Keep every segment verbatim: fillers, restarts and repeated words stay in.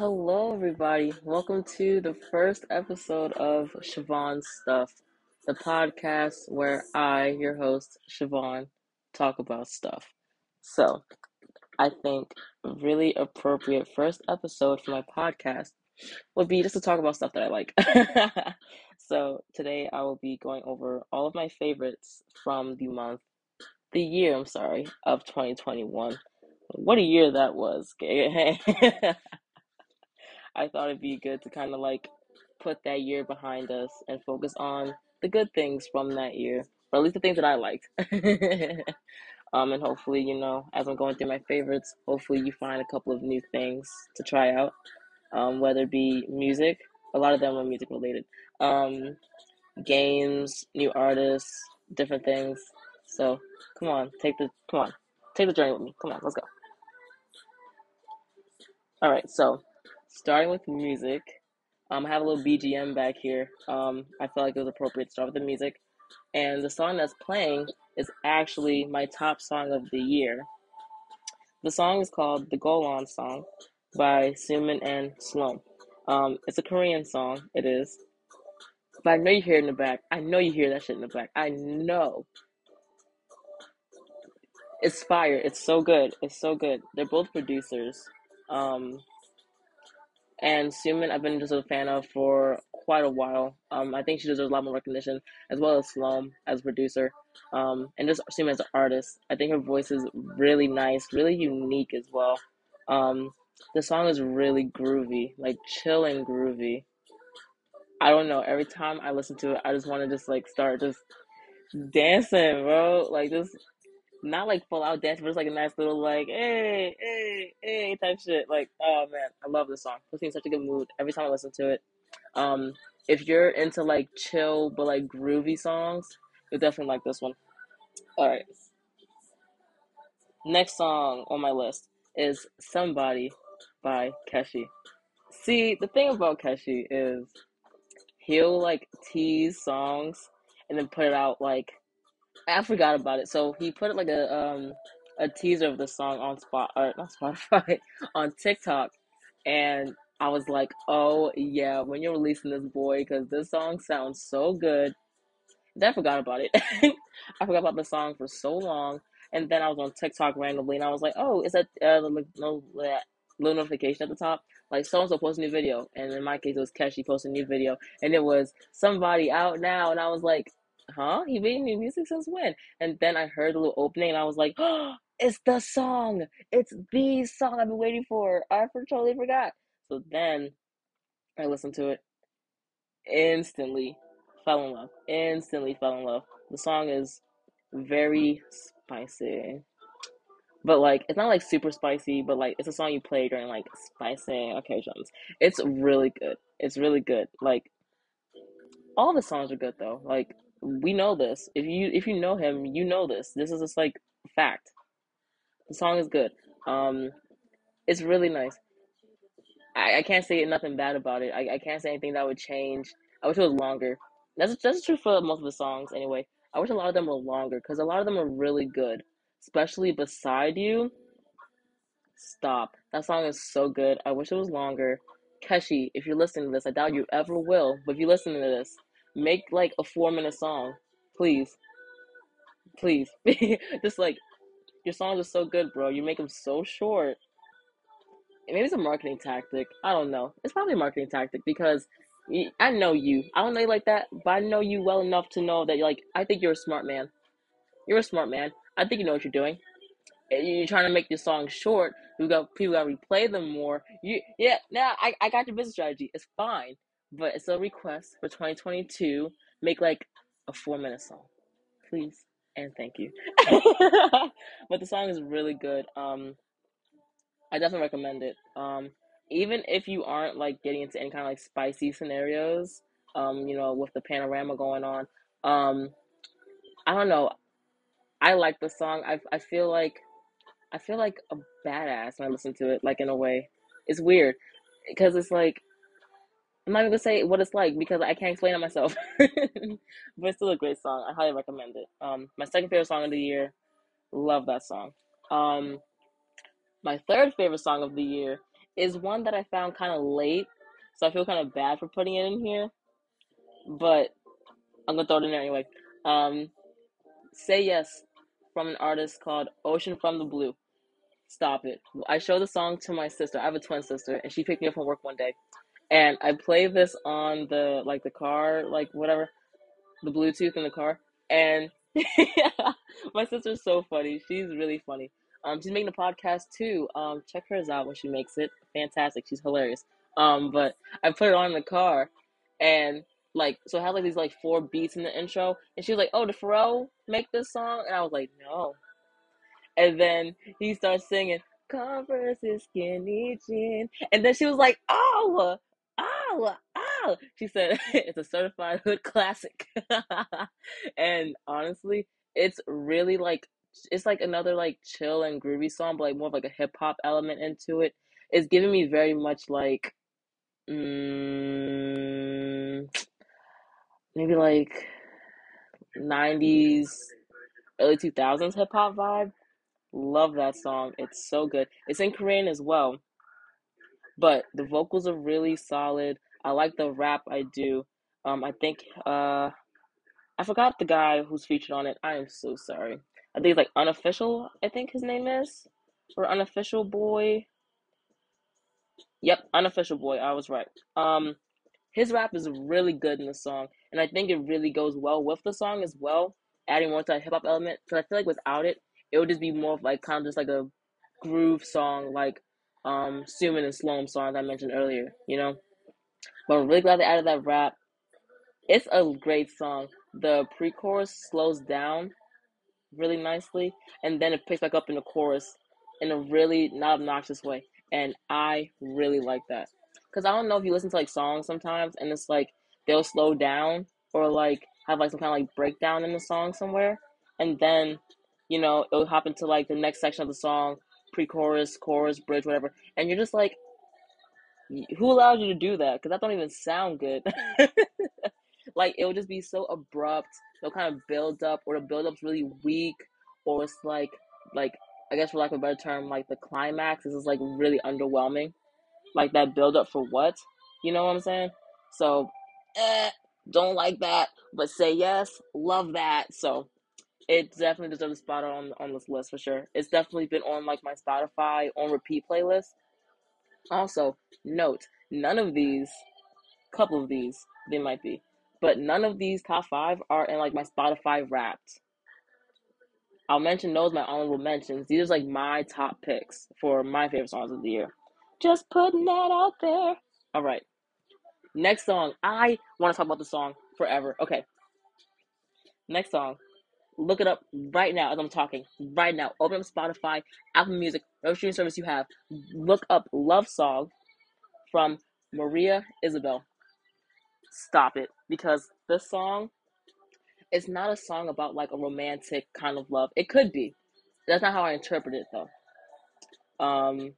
Hello, everybody. Welcome to the first episode of Shavone Stuff, the podcast where I, your host, Shavone, talk about stuff. So, I think a really appropriate first episode for my podcast would be just to talk about stuff that I like. So, today I will be going over all of my favorites from the month, the year, I'm sorry, of twenty twenty-one. What a year that was. I thought it'd be good to kind of like put that year behind us and focus on the good things from that year, or at least the things that I liked. um, and hopefully, you know, as I'm going through my favorites, hopefully you find a couple of new things to try out, um, whether it be music, a lot of them are music related, um, games, new artists, different things. So come on, take the, come on, take the journey with me. Come on, let's go. All right, so. Starting with music, um, I have a little B G M back here. Um, I felt like it was appropriate to start with the music. And the song that's playing is actually my top song of the year. The song is called The Golan Song by Sumin and Slump. Um, it's a Korean song, it is. But I know you hear it in the back. I know you hear that shit in the back. I know. It's fire. It's so good. It's so good. They're both producers. Um... And Sumin, I've been just a fan of for quite a while. Um, I think she deserves a lot more recognition, as well as Slum as producer. Um, and just Sumin as an artist. I think her voice is really nice, really unique as well. Um, the song is really groovy, like chill and groovy. I don't know. Every time I listen to it, I just want to just like start just dancing, bro. Like just not like full out dance, but just like a nice little like hey, hey, hey type shit. Like, oh man, I love this song. Puts me in such a good mood every time I listen to it. Um, if you're into like chill but like groovy songs, you'll definitely like this one. All right. Next song on my list is Somebody by Keshi. See, the thing about Keshi is he'll like tease songs and then put it out like I forgot about it. So he put like a um a teaser of the song on spot or not Spotify on TikTok, and I was like, oh yeah, when you're releasing this, boy, because this song sounds so good. Then I forgot about it. I forgot about the song for so long, and then I was on TikTok randomly, and I was like, oh, is that uh, no, no little notification at the top? Like, so-and-so posted a new video, and in my case, it was Keshi posted a new video, and it was Somebody out now, and I was like, huh? He made new music since when? And then I heard a little opening and I was like, oh, it's the song. It's the song I've been waiting for. I totally forgot. So then I listened to it. Instantly fell in love. Instantly fell in love. The song is very spicy. But like, it's not like super spicy, but like, it's a song you play during like spicy occasions. It's really good. It's really good. Like, all the songs are good though. Like, we know this. If you if you know him, you know this. This is just like fact. The song is good. Um, it's really nice. I, I can't say nothing bad about it. I, I can't say anything that would change. I wish it was longer. That's that's true for most of the songs anyway. I wish a lot of them were longer because a lot of them are really good. Especially Beside You. Stop. That song is so good. I wish it was longer. Keshi, if you're listening to this, I doubt you ever will. But if you listen to this, make like a four minute song, please, please. Just like, your songs are so good, bro. You make them so short. Maybe it's a marketing tactic. I don't know. It's probably a marketing tactic because I know you. I don't know you like that, but I know you well enough to know that you're like, I think you're a smart man. You're a smart man. I think you know what you're doing. You're trying to make your song short. You got people got to replay them more. You yeah. Now nah, I I got your business strategy. It's fine. But it's a request for twenty twenty-two. Make like a four-minute song, please, and thank you. But the song is really good. Um, I definitely recommend it. Um, even if you aren't like getting into any kind of like spicy scenarios, um, you know, with the panorama going on, um, I don't know. I like the song. I I feel like I feel like a badass when I listen to it. Like in a way, it's weird because it's like. I'm not even gonna say what it's like because I can't explain it myself. But it's still a great song. I highly recommend it. Um, my second favorite song of the year. Love that song. Um, my third favorite song of the year is one that I found kind of late, so I feel kind of bad for putting it in here, but I'm gonna throw it in there anyway. Um, Say Yes from an artist called Ocean from the Blue. Stop it. I showed the song to my sister. I have a twin sister, and she picked me up from work one day, and I played this on the, like, the car, like, whatever, the Bluetooth in the car, and my sister's so funny. She's really funny. Um, she's making a podcast too. Um, check hers out when she makes it. Fantastic. She's hilarious. Um, but I put it on in the car, and like, so it had like these like four beats in the intro, and she was like, "Oh, did Pharrell make this song?" And I was like, "No." And then he starts singing, "Converse is skinny jean," and then she was like, "Oh, oh, oh." She said, "It's a certified hood classic." And honestly, it's really like, it's like another like chill and groovy song, but like more of like a hip hop element into it. It's giving me very much like, mm, maybe like nineties, early two thousands hip hop vibe. Love that song. It's so good. It's in Korean as well, but the vocals are really solid. I like the rap. I do. Um, I think uh, I forgot the guy who's featured on it. I am so sorry. I think it's like Unofficial, I think his name is, or Unofficial Boy. Yep, Unofficial Boy, I was right. Um, his rap is really good in the song, and I think it really goes well with the song as well, adding more to that hip-hop element, because I feel like without it, it would just be more of like, kind of just like a groove song, like um, Sumin and Slump songs I mentioned earlier, you know? But I'm really glad they added that rap. It's a great song. The pre-chorus slows down really nicely, and then it picks back up in the chorus in a really not obnoxious way, and I really like that, because I don't know if you listen to like songs sometimes and it's like they'll slow down or like have like some kind of like breakdown in the song somewhere, and then, you know, it'll hop into like the next section of the song, pre-chorus, chorus, bridge, whatever, and you're just like, who allowed you to do that? Because that don't even sound good. Like, it would just be so abrupt. They'll kind of build up, or the build up's really weak, or it's like, like I guess for lack of a better term, like the climax is just like really underwhelming. Like, that build up for what? You know what I'm saying? So, eh, don't like that, but Say Yes, love that. So, it definitely deserves a spot on on this list for sure. It's definitely been on like my Spotify on repeat playlist. Also, note, none of these, couple of these, they might be, but none of these top five are in like my Spotify Wrapped. I'll mention those, my honorable mentions. These are like my top picks for my favorite songs of the year. Just putting that out there. All right. Next song. I want to talk about the song forever. Okay. Next song. Look it up right now as I'm talking. Right now. Open up Spotify, Apple Music, whatever streaming service you have. Look up Love Song from Maria Isabel. Stop it, because this song, it's not a song about like a romantic kind of love. It could be. That's not how I interpret it though. Um,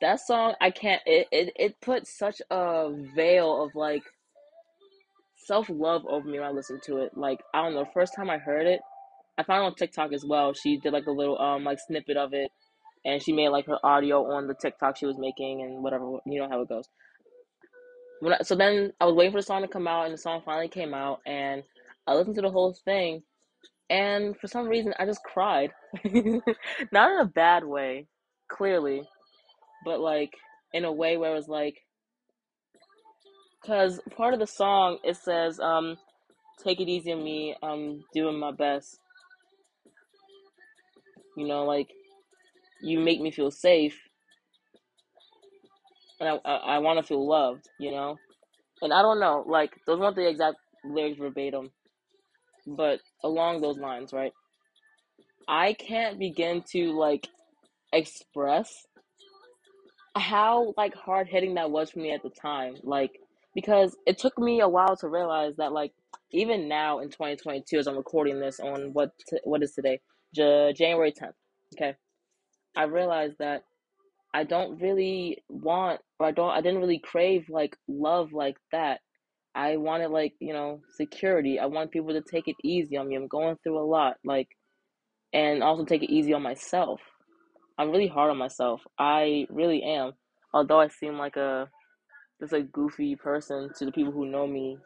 that song, I can't, it, it, it put such a veil of like self-love over me when I listened to it. Like, I don't know, the first time I heard it, I found it on TikTok as well. She did like a little um like snippet of it, and she made like her audio on the TikTok she was making and whatever, you know how it goes. When I, so then I was waiting for the song to come out, and the song finally came out, and I listened to the whole thing, and for some reason, I just cried. Not in a bad way, clearly, but like in a way where it was like, because part of the song, it says, um, take it easy on me, I'm doing my best. You know, like, you make me feel safe. And I, I, I want to feel loved, you know? And I don't know, like, those weren't the exact lyrics verbatim, but along those lines, right? I can't begin to, like, express how, like, hard-hitting that was for me at the time. Like, because it took me a while to realize that, like, even now in twenty twenty-two, as I'm recording this on what t- what is today? J- January tenth, okay? I realized that I don't really want, or I don't, I didn't really crave, like, love like that. I wanted, like, you know, security. I want people to take it easy on me. I'm going through a lot, like, and also take it easy on myself. I'm really hard on myself. I really am. although I seem like a just a goofy person to the people who know me,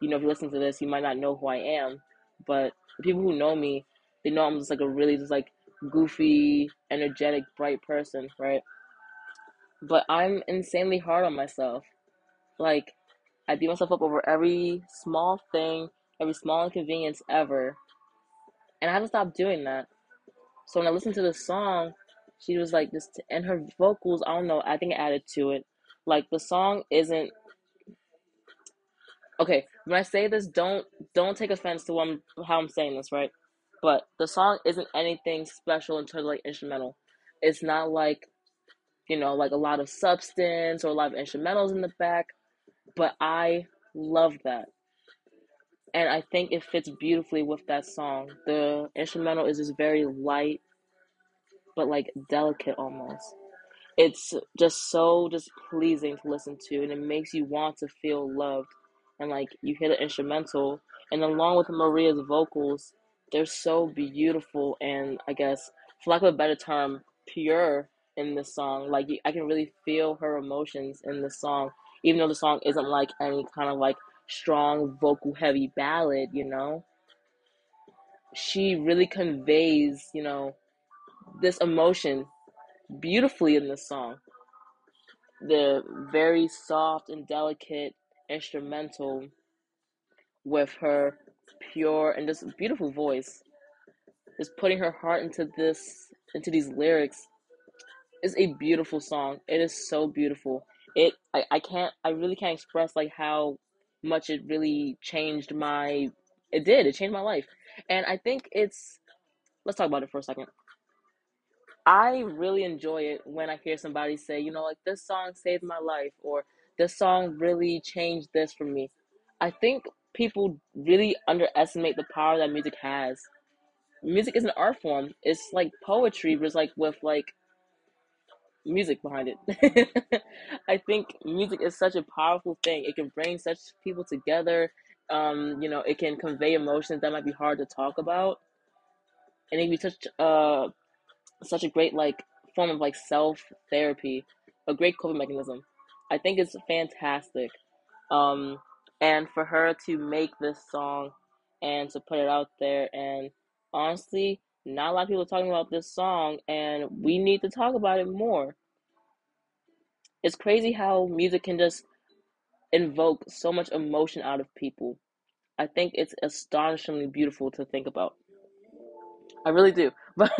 you know, if you listen to this, you might not know who I am, but the people who know me, they know I'm just like a really just like goofy, energetic, bright person, right? But I'm insanely hard on myself. Like, I beat myself up over every small thing, every small inconvenience ever. And I had to stop doing that. So when I listened to the song, she was like this, and her vocals, I don't know, I think it added to it. Like, the song isn't, okay, when I say this, don't don't take offense to what I'm, how I'm saying this, right? But the song isn't anything special in terms of, like, instrumental. It's not like, you know, like a lot of substance or a lot of instrumentals in the back. But I love that. And I think it fits beautifully with that song. The instrumental is just very light, but, like, delicate almost. It's just so just pleasing to listen to, and it makes you want to feel loved. And, like, you hear the instrumental, and along with Maria's vocals, they're so beautiful and, I guess, for lack of a better term, pure in this song. Like, I can really feel her emotions in this song, even though the song isn't, like, any kind of, like, strong, vocal-heavy ballad, you know? She really conveys, you know, this emotion beautifully in this song. The very soft and delicate instrumental with her pure and just beautiful voice, just putting her heart into this, into these lyrics, is a beautiful song. It is so beautiful. It, I, I can't, I really can't express like how much it really changed my, it did, it changed my life. And I think it's, let's talk about it for a second. I really enjoy it when I hear somebody say, you know, like, this song saved my life, or this song really changed this for me. I think people really underestimate the power that music has. Music is an art form. It's like poetry, but it's like with like music behind it. I think music is such a powerful thing. It can bring such people together. Um, you know, it can convey emotions that might be hard to talk about. And it can be such uh such a great like form of like self therapy, a great coping mechanism. I think it's fantastic. Um And for her to make this song and to put it out there, and honestly, not a lot of people are talking about this song, and we need to talk about it more. It's crazy how music can just invoke so much emotion out of people. I think it's astonishingly beautiful to think about. I really do. But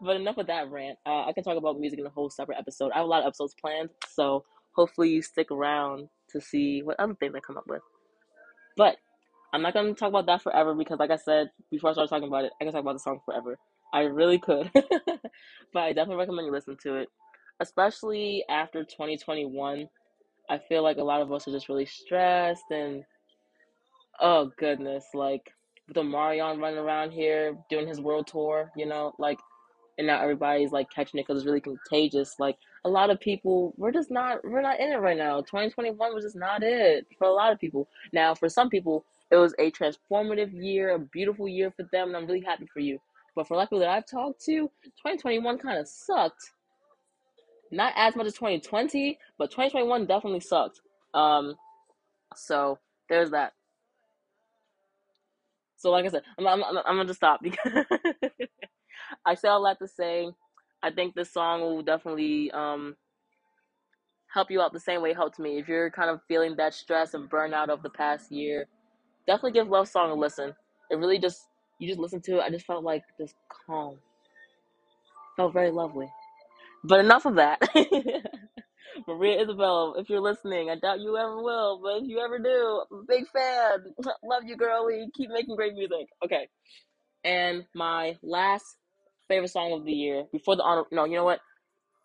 but enough of that rant. Uh, I can talk about music in a whole separate episode. I have a lot of episodes planned, so hopefully you stick around to see what other things I come up with. But I'm not going to talk about that forever because, like I said, before I started talking about it, I can talk about the song forever. I really could. But I definitely recommend you listen to it. Especially after twenty twenty-one, I feel like a lot of us are just really stressed and, oh goodness, like with Omarion running around here doing his world tour, you know, like, and now everybody's like catching it because it's really contagious. Like, a lot of people, we're just not, we're not in it right now. twenty twenty-one was just not it for a lot of people. Now, for some people, it was a transformative year, a beautiful year for them, and I'm really happy for you. But for a lot of people that I've talked to, twenty twenty-one kind of sucked. Not as much as twenty twenty, but twenty twenty-one definitely sucked. Um, so there's that. So like I said, I'm I'm I'm, I'm gonna stop because I still have a lot to say. I think this song will definitely um, help you out the same way it helped me. If you're kind of feeling that stress and burnout of the past year, definitely give Love Song a listen. It really just, you just listen to it. I just felt like this calm. Felt very lovely. But enough of that. Maria Isabel, if you're listening, I doubt you ever will, but if you ever do, I'm a big fan. Love you, girlie. Keep making great music. Okay. And my last favorite song of the year before the honor. No, you know what?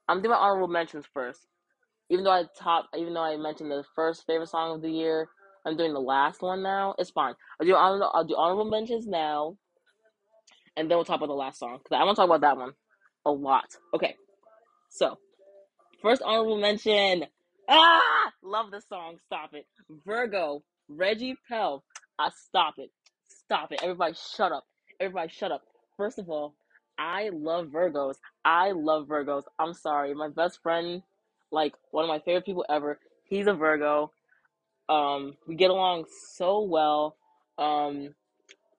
I'm doing my honorable mentions first. Even though I top, even though I mentioned the first favorite song of the year, I'm doing the last one now. It's fine. I'll do honorable. I'll do honorable mentions now, and then we'll talk about the last song because I want to talk about that one a lot. Okay. So, first honorable mention. Ah, love this song. Stop it, Virgo. Reggie Pell. I stop it. Stop it. Everybody, shut up. Everybody, shut up. First of all, I love Virgos. I love Virgos. I'm sorry. My best friend, like one of my favorite people ever. He's a Virgo. Um, we get along so well. Um,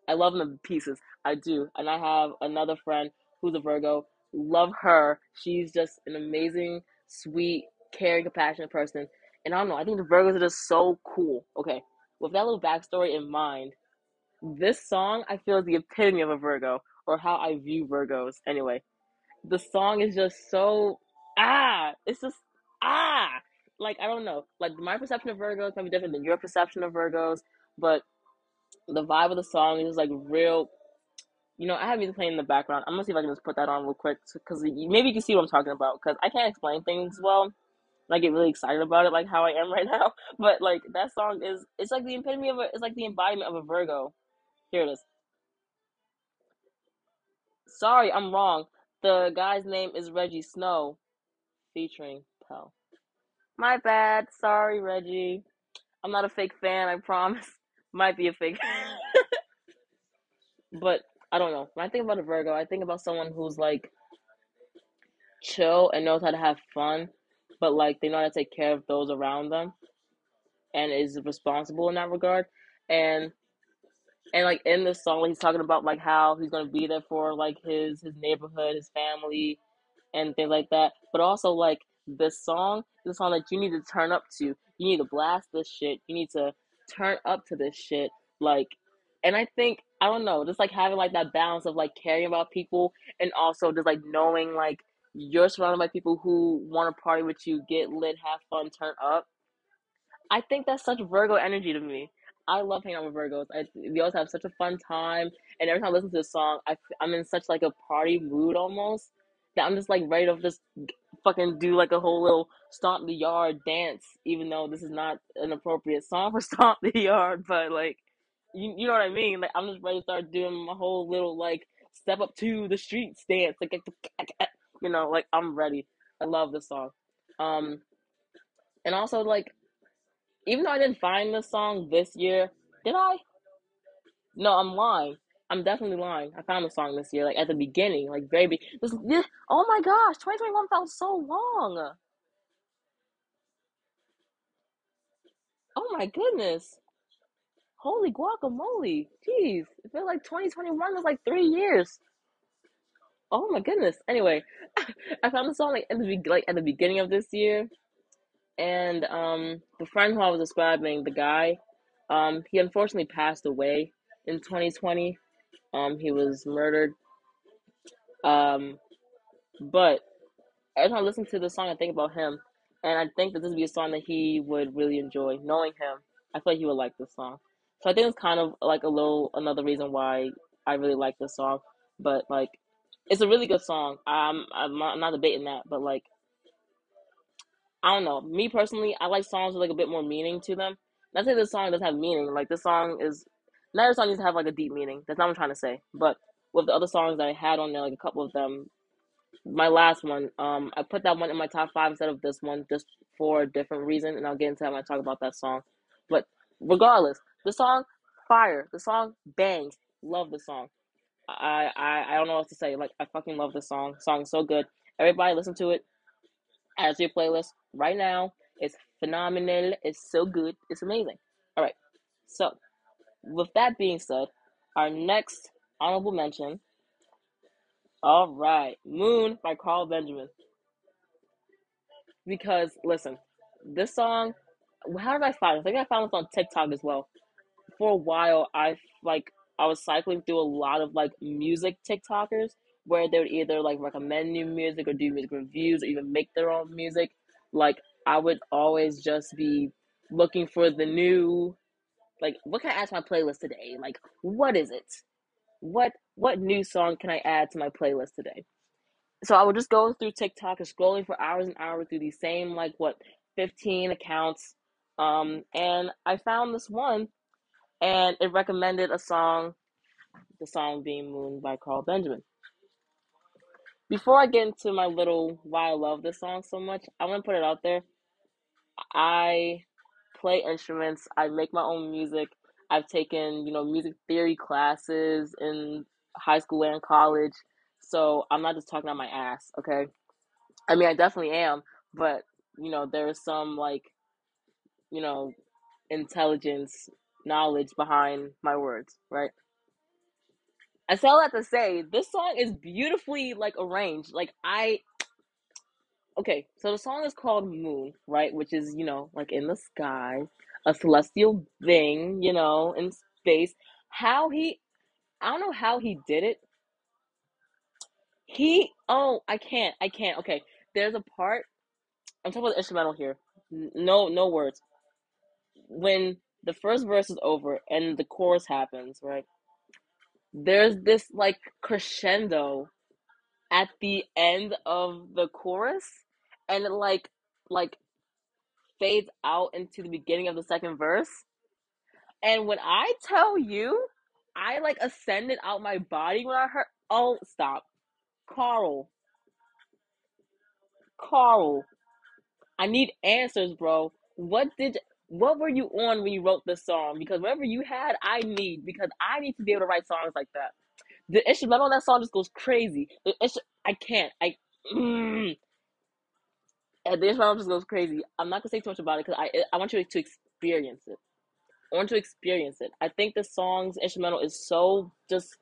I love him to pieces. I do. And I have another friend who's a Virgo. Love her. She's just an amazing, sweet, caring, compassionate person. And I don't know, I think the Virgos are just so cool. Okay, with that little backstory in mind, this song, I feel, is the epitome of a Virgo, or how I view Virgos. Anyway, the song is just so, ah, it's just, ah, like, I don't know. Like, my perception of Virgos might be different than your perception of Virgos, but the vibe of the song is just, like, real, you know, I have music playing in the background. I'm gonna see if I can just put that on real quick, because maybe you can see what I'm talking about, because I can't explain things well. I get really excited about it, like how I am right now. But like that song is, it's like the epitome of a, it's like the embodiment of a Virgo. Here it is. Sorry, I'm wrong. The guy's name is Reggie Snow, featuring Pell. My bad. Sorry, Reggie. I'm not a fake fan, I promise. Might be a fake fan. But I don't know. When I think about a Virgo, I think about someone who's like chill and knows how to have fun, but like they know how to take care of those around them and is responsible in that regard. And and like in this song, like, he's talking about like how he's gonna be there for like his his neighborhood, his family, and things like that. But also like this song, this song that you need to turn up to. You need to blast this shit. You need to turn up to this shit. Like, and I think, I don't know, just like having like that balance of like caring about people and also just like knowing like you're surrounded by people who want to party with you, get lit, have fun, turn up. I think that's such Virgo energy to me. I love hanging out with Virgos. I, we always have such a fun time, and every time I listen to this song, I, I'm in such like a party mood almost, that I'm just like ready to just fucking do like a whole little stomp the yard dance, even though this is not an appropriate song for stomp the yard, but like, you, you know what I mean? Like, I'm just ready to start doing my whole little like step up to the streets dance, like, you know, like, I'm ready. I love this song. Um, and also, like, even though I didn't find this song this year, did I? No, I'm lying. I'm definitely lying. I found the song this year, like, at the beginning. Like, baby, this, this, oh my gosh, twenty twenty-one felt so long. Oh my goodness. Holy guacamole. Jeez. It felt like twenty twenty-one was, like, three years. Oh my goodness. Anyway, I found the song like at the like at the beginning of this year, and um, the friend who I was describing, the guy, um, he unfortunately passed away in twenty twenty. Um, he was murdered. Um, but every time I listen to this song, I think about him, and I think that this would be a song that he would really enjoy. Knowing him, I feel like he would like this song. So I think it's kind of like a little another reason why I really like this song, but like. It's a really good song. I'm, I'm not, I'm not debating that, but, like, I don't know. Me, personally, I like songs with, like, a bit more meaning to them. Not saying this song doesn't have meaning. Like, this song is... Not every song needs to have, like, a deep meaning. That's not what I'm trying to say. But with the other songs that I had on there, like, a couple of them, my last one, um, I put that one in my top five instead of this one just for a different reason, and I'll get into that when I talk about that song. But regardless, the song, fire. The song, bangs. Love the song. I, I I don't know what to say. Like, I fucking love this song. The song is so good. Everybody listen to it. Add to your playlist right now. It's phenomenal. It's so good. It's amazing. All right. So, with that being said, our next honorable mention. All right. Moon by Carl Benjamin. Because, listen, this song, how did I find it? I think I found this on TikTok as well. For a while, I, like, I was cycling through a lot of, like, music TikTokers where they would either, like, recommend new music or do music reviews or even make their own music. Like, I would always just be looking for the new, like, what can I add to my playlist today? Like, what is it? What what new song can I add to my playlist today? So I would just go through TikTok and scrolling for hours and hours through these same, like, what, fifteen accounts. Um, and I found this one. And it recommended a song, the song being Moon by Carl Benjamin. Before I get into my little why I love this song so much, I want to put it out there. I play instruments. I make my own music. I've taken, you know, music theory classes in high school and college. So I'm not just talking out my ass, okay? I mean, I definitely am, but you know, there is some, like, you know, intelligence, knowledge behind my words, right? I say all that to say, this song is beautifully, like, arranged. Like, I... Okay, so the song is called Moon, right? Which is, you know, like, in the sky, a celestial thing, you know, in space. How he... I don't know how he did it. He... Oh, I can't. I can't. Okay, there's a part... I'm talking about the instrumental here. No, no words. When the first verse is over and the chorus happens, right? There's this, like, crescendo at the end of the chorus, and it, like, like fades out into the beginning of the second verse. And when I tell you, I, like, ascended out my body when I heard... Oh, stop. Carl. Carl. I need answers, bro. What did... What were you on when you wrote this song? Because whatever you had, I need. Because I need to be able to write songs like that. The instrumental on that song just goes crazy. The instru- I can't. I mm. And the instrumental just goes crazy. I'm not going to say too much about it because I I want you to experience it. I want you to experience it. I think the song's instrumental is so just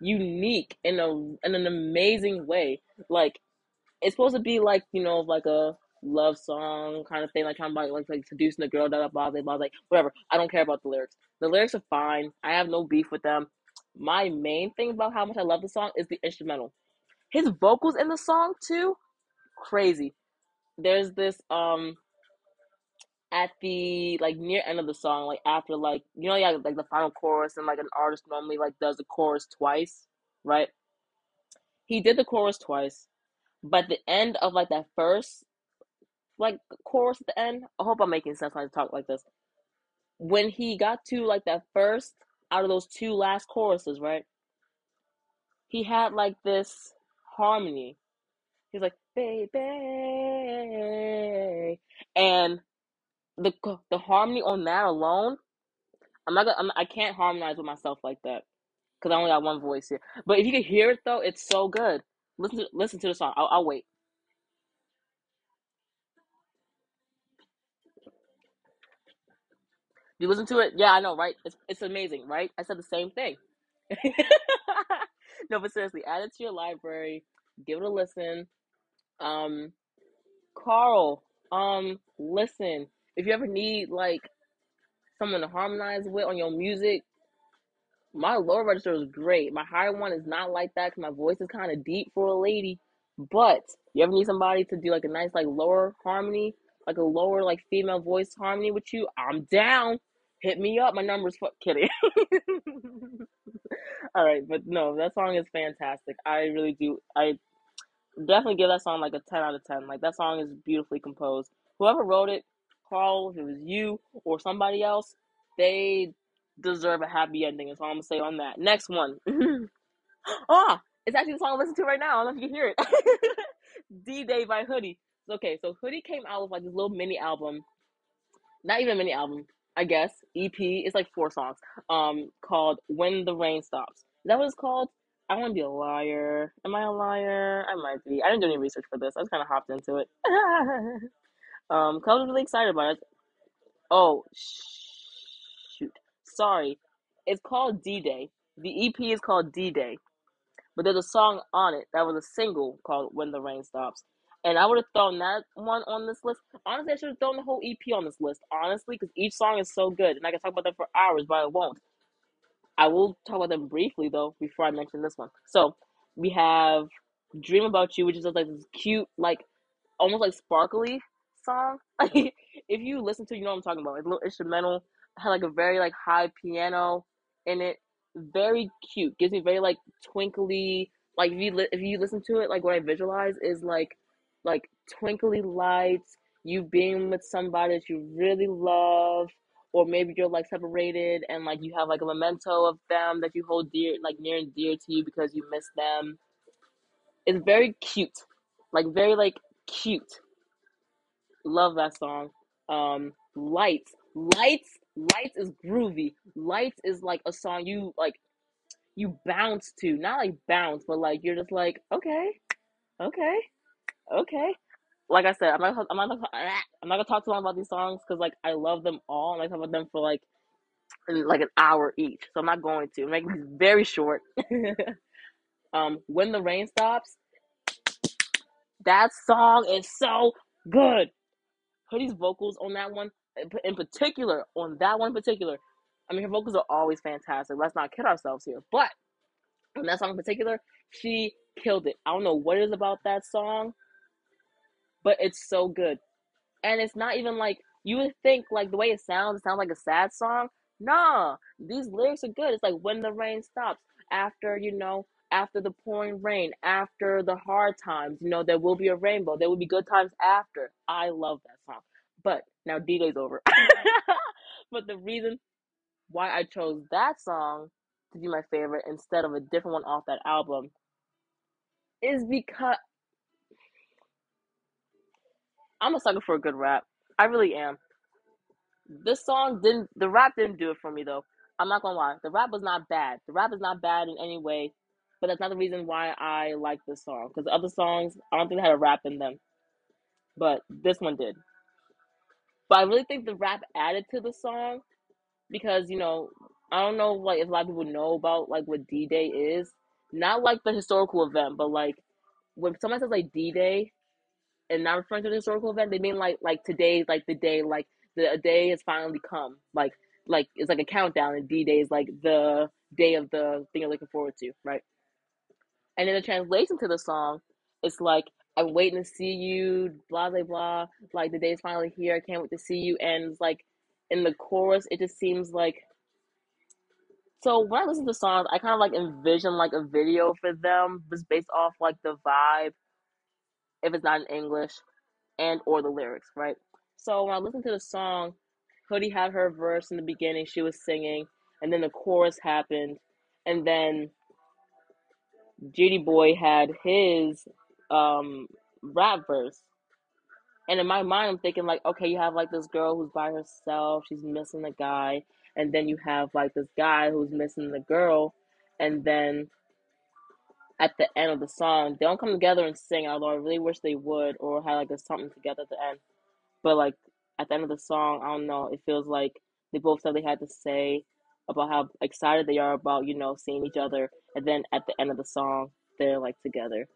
unique in a in an amazing way. Like, it's supposed to be like, you know, like a... love song kind of thing, like talking about like like seducing a girl, blah blah blah blah, like whatever. I don't care about the lyrics. The lyrics are fine. I have no beef with them. My main thing about how much I love the song is the instrumental. His vocals in the song too, crazy. There's this um at the like near end of the song, like after like you know yeah like the final chorus, and like an artist normally like does the chorus twice, right? He did the chorus twice, but the end of like that first like chorus at the end, I hope I'm making sense when I talk like this. When he got to like that first out of those two last choruses, right? He had like this harmony. He's like, baby, and the the harmony on that alone, I'm not gonna, I'm, I can't harmonize with myself like that because I only got one voice here. But if you can hear it though, it's so good. Listen, to, listen to the song. I'll, I'll wait. You listen to it? Yeah, I know, right? It's it's amazing, right? I said the same thing. No, but seriously, add it to your library. Give it a listen. Um, Carl, um, listen. If you ever need, like, someone to harmonize with on your music, my lower register is great. My higher one is not like that because my voice is kind of deep for a lady. But you ever need somebody to do, like, a nice, like, lower harmony, like a lower, like, female voice harmony with you, I'm down. Hit me up. My number's fuck kidding. All right, but no, that song is fantastic. I really do. I definitely give that song like a ten out of ten. Like, that song is beautifully composed. Whoever wrote it, Carl, if it was you or somebody else, they deserve a happy ending. That's all I'm going to say on that. Next one. Ah, it's actually the song I'm listening to right now. I don't know if you can hear it. D-Day by Hoodie. Okay, so Hoodie came out with, like, this little mini album, not even a mini album, I guess, E P, it's, like, four songs, um, called When the Rain Stops. Is that what it's called? I want to be a liar. Am I a liar? I might be. I didn't do any research for this. I just kind of hopped into it. um, I was really excited about it. Oh, shoot. Sorry. It's called D-Day. The E P is called D-Day, but there's a song on it that was a single called When the Rain Stops. And I would have thrown that one on this list. Honestly, I should have thrown the whole E P on this list, honestly, because each song is so good. And I can talk about them for hours, but I won't. I will talk about them briefly, though, before I mention this one. So, we have Dream About You, which is just, like, this cute, like, almost, like, sparkly song. If you listen to it, you know what I'm talking about. Like, a little instrumental. Had, like, a very, like, high piano in it. Very cute. Gives me very, like, twinkly. Like, if you, li- if you listen to it, like, what I visualize is, like, like twinkly lights, you being with somebody that you really love, or maybe you're like separated and like you have like a memento of them that you hold dear, like near and dear to you because you miss them. It's very cute, like very like cute. Love that song. Um, lights, lights, lights is groovy. Lights is like a song you like, you bounce to, not like bounce, but like you're just like okay, okay. Okay, like I said, I'm not I'm not I'm not gonna talk too long about these songs because like I love them all and I talk about them for like like an hour each. So I'm not going to make these very short. um, When the Rain Stops, that song is so good. Hoodie's vocals on that one, in particular, on that one in particular. I mean, her vocals are always fantastic. Let's not kid ourselves here. But on that song in particular, she killed it. I don't know what it is about that song, but it's so good. And it's not even like, you would think like the way it sounds, it sounds like a sad song. Nah, these lyrics are good. It's like when the rain stops, after, you know, after the pouring rain, after the hard times, you know, there will be a rainbow. There will be good times after. I love that song. But now D-Day's over. But the reason why I chose that song to be my favorite instead of a different one off that album is because I'm a sucker for a good rap. I really am. This song didn't, the rap didn't do it for me though. I'm not gonna lie. The rap was not bad. The rap is not bad in any way, but that's not the reason why I like this song. Because the other songs, I don't think they had a rap in them. But this one did. But I really think the rap added to the song because, you know, I don't know like if a lot of people know about like what D-Day is. Not like the historical event, but like when somebody says like D-Day, and not referring to the historical event, they mean like like today, like the day, like the day has finally come. Like like it's like a countdown, and D-Day is like the day of the thing you're looking forward to, right? And then the translation to the song, it's like I'm waiting to see you, blah blah blah. Like the day's finally here. I can't wait to see you. And it's like in the chorus, it just seems like. So when I listen to songs, I kind of like envision like a video for them, just based off like the vibe. If it's not in English, and or the lyrics, right? So when I listened to the song, Hoodie had her verse in the beginning, she was singing, and then the chorus happened, and then Judy Boy had his um, rap verse. And in my mind, I'm thinking like, okay, you have like this girl who's by herself, she's missing the guy, and then you have like this guy who's missing the girl, and then at the end of the song, they don't come together and sing, although I really wish they would, or had like a something together at the end. But like at the end of the song, I don't know, it feels like they both said they had to say about how excited they are about, you know, seeing each other, and then at the end of the song, they're like together.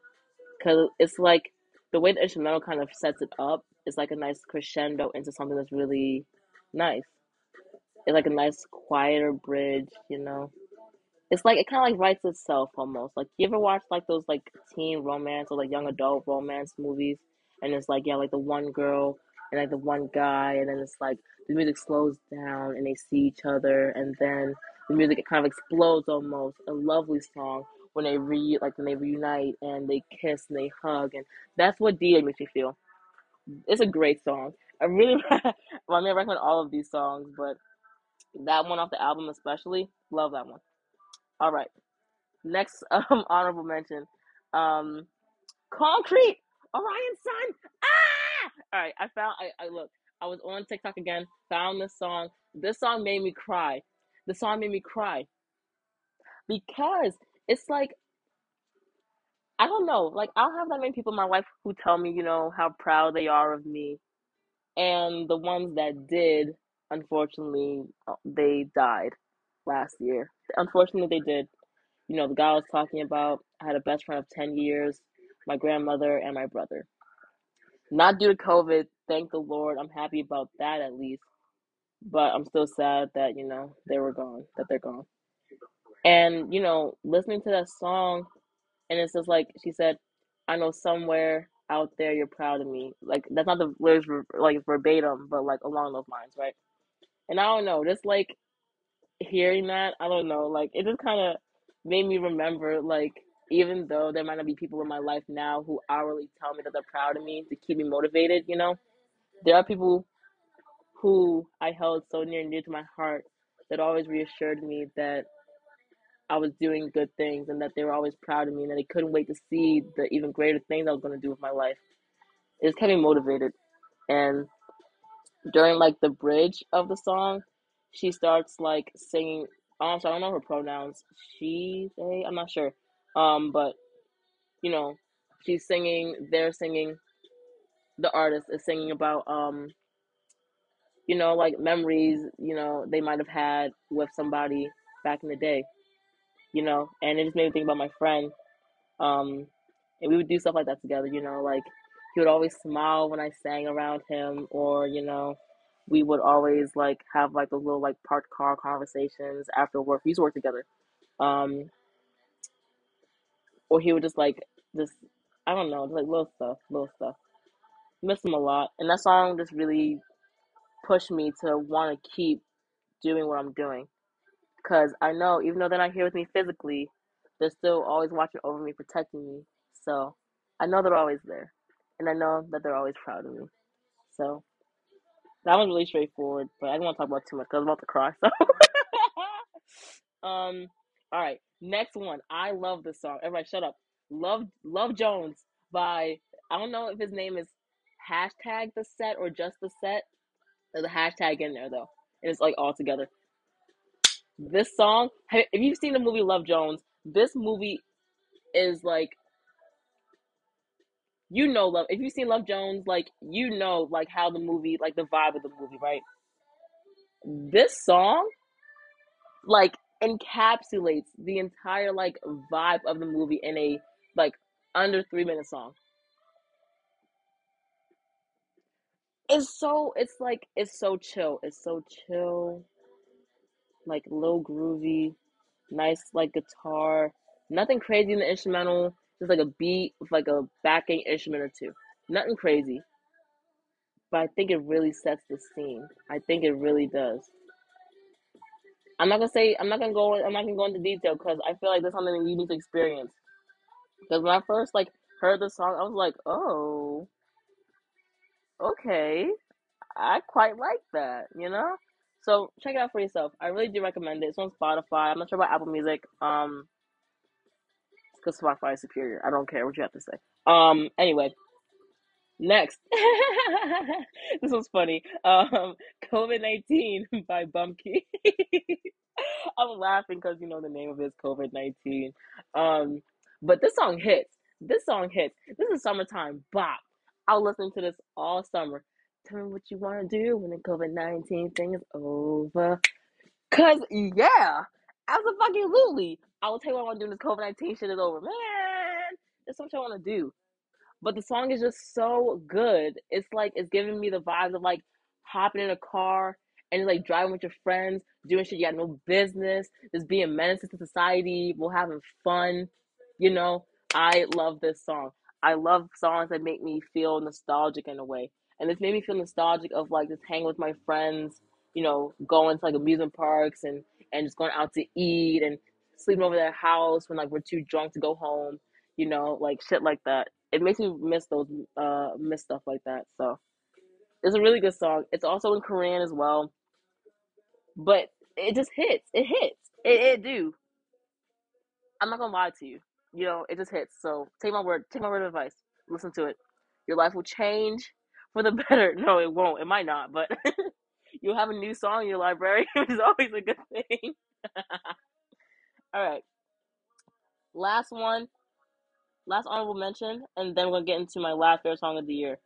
Cause it's like the way the instrumental kind of sets it up is like a nice crescendo into something that's really nice. It's like a nice quieter bridge, you know. It's like, it kind of like writes itself almost. Like, you ever watch like those like teen romance or like young adult romance movies? And it's like, yeah, like the one girl and like the one guy. And then it's like, the music slows down and they see each other. And then the music, it kind of explodes almost. A lovely song when they re, like when they reunite and they kiss and they hug. And that's what D-Day makes me feel. It's a great song. I really, well, I mean, I recommend all of these songs, but that one off the album especially, love that one. All right, next um, honorable mention, um, Concrete, Orion's Son. Ah! All right, I found. I, I look. I was on TikTok again. Found this song. This song made me cry. The song made me cry because it's like I don't know. Like I don't have that many people in my life who tell me, you know, how proud they are of me, and the ones that did, unfortunately, they died last year. Unfortunately, they did. You know, the guy I was talking about, I had a best friend of ten years, my grandmother, and my brother. Not due to COVID, thank the Lord. I'm happy about that at least. But I'm still sad that, you know, they were gone, that they're gone. And, you know, listening to that song, and it's just like, she said, I know somewhere out there you're proud of me. Like, that's not the lyrics, like, verbatim, but, like, along those lines, right? And I don't know, just, like, hearing that, I don't know, like it just kind of made me remember, like, even though there might not be people in my life now who hourly tell me that they're proud of me to keep me motivated, you know, there are people who I held so near and dear to my heart that always reassured me that I was doing good things and that they were always proud of me and that they couldn't wait to see the even greater things I was going to do with my life. It just kept me motivated. And during like the bridge of the song, she starts, like, singing, um, so I don't know her pronouns, she, they, I'm not sure, um, but, you know, she's singing, they're singing, the artist is singing about, um, you know, like memories, you know, they might have had with somebody back in the day, you know, and it just made me think about my friend. Um, and we would do stuff like that together, you know, like he would always smile when I sang around him, or, you know, we would always like have like those little like parked car conversations after work. We used to work together. Um, or he would just like, just, I don't know, just like little stuff, little stuff. Miss him a lot. And that song just really pushed me to want to keep doing what I'm doing. Because I know, even though they're not here with me physically, they're still always watching over me, protecting me. So I know they're always there. And I know that they're always proud of me. So that was really straightforward, but I didn't want to talk about too much because I was about to cry. So, um, all right, next one. I love this song. Everybody, shut up. Love, Love Jones by, I don't know if his name is hashtag the set or just the set. There's a hashtag in there though. And it's like all together. This song, if you've seen the movie Love Jones, this movie is like, you know, love, if you've seen Love Jones, like, you know, like how the movie, like the vibe of the movie, right? This song, like, encapsulates the entire, like, vibe of the movie in a, like, under three minute song. It's so, it's like, it's so chill. It's so chill, like, low groovy, nice, like, guitar, nothing crazy in the instrumental. Just like a beat with like a backing instrument or two. Nothing crazy. But I think it really sets the scene. I think it really does. I'm not gonna say I'm not gonna go I'm not gonna go into detail because I feel like that's something that you need to experience. Because when I first like heard the song, I was like, oh, okay. I quite like that, you know? So check it out for yourself. I really do recommend it. It's on Spotify. I'm not sure about Apple Music. Um Because Spotify is superior. I don't care what you have to say. Um. Anyway, next. This was funny. Um. COVID nineteen by Bumkey. I'm laughing because you know the name of it is COVID nineteen. Um. But this song hits. This song hits. This is summertime bop. I'll listen to this all summer. Tell me what you want to do when the COVID nineteen thing is over. Cause yeah, absolutely. I will tell you what I want to do when this COVID nineteen shit is over. Man, that's what I want to do. But the song is just so good. It's like, it's giving me the vibes of like hopping in a car and like driving with your friends, doing shit you got no business, just being menaces to society, while having fun. You know, I love this song. I love songs that make me feel nostalgic in a way. And this made me feel nostalgic of like just hanging with my friends, you know, going to like amusement parks and, and just going out to eat and sleeping over their house when like we're too drunk to go home, you know, like shit like that. It makes me miss those uh miss stuff like that. So it's a really good song. It's also in Korean as well, but it just hits. It hits. It, it do. I'm not gonna lie to you. You know, it just hits. So take my word. Take my word of advice. Listen to it. Your life will change for the better. No, it won't. It might not, but you'll have a new song in your library, which is always a good thing. All right, last one, last honorable mention, and then we're going to get into my last favorite song of the year.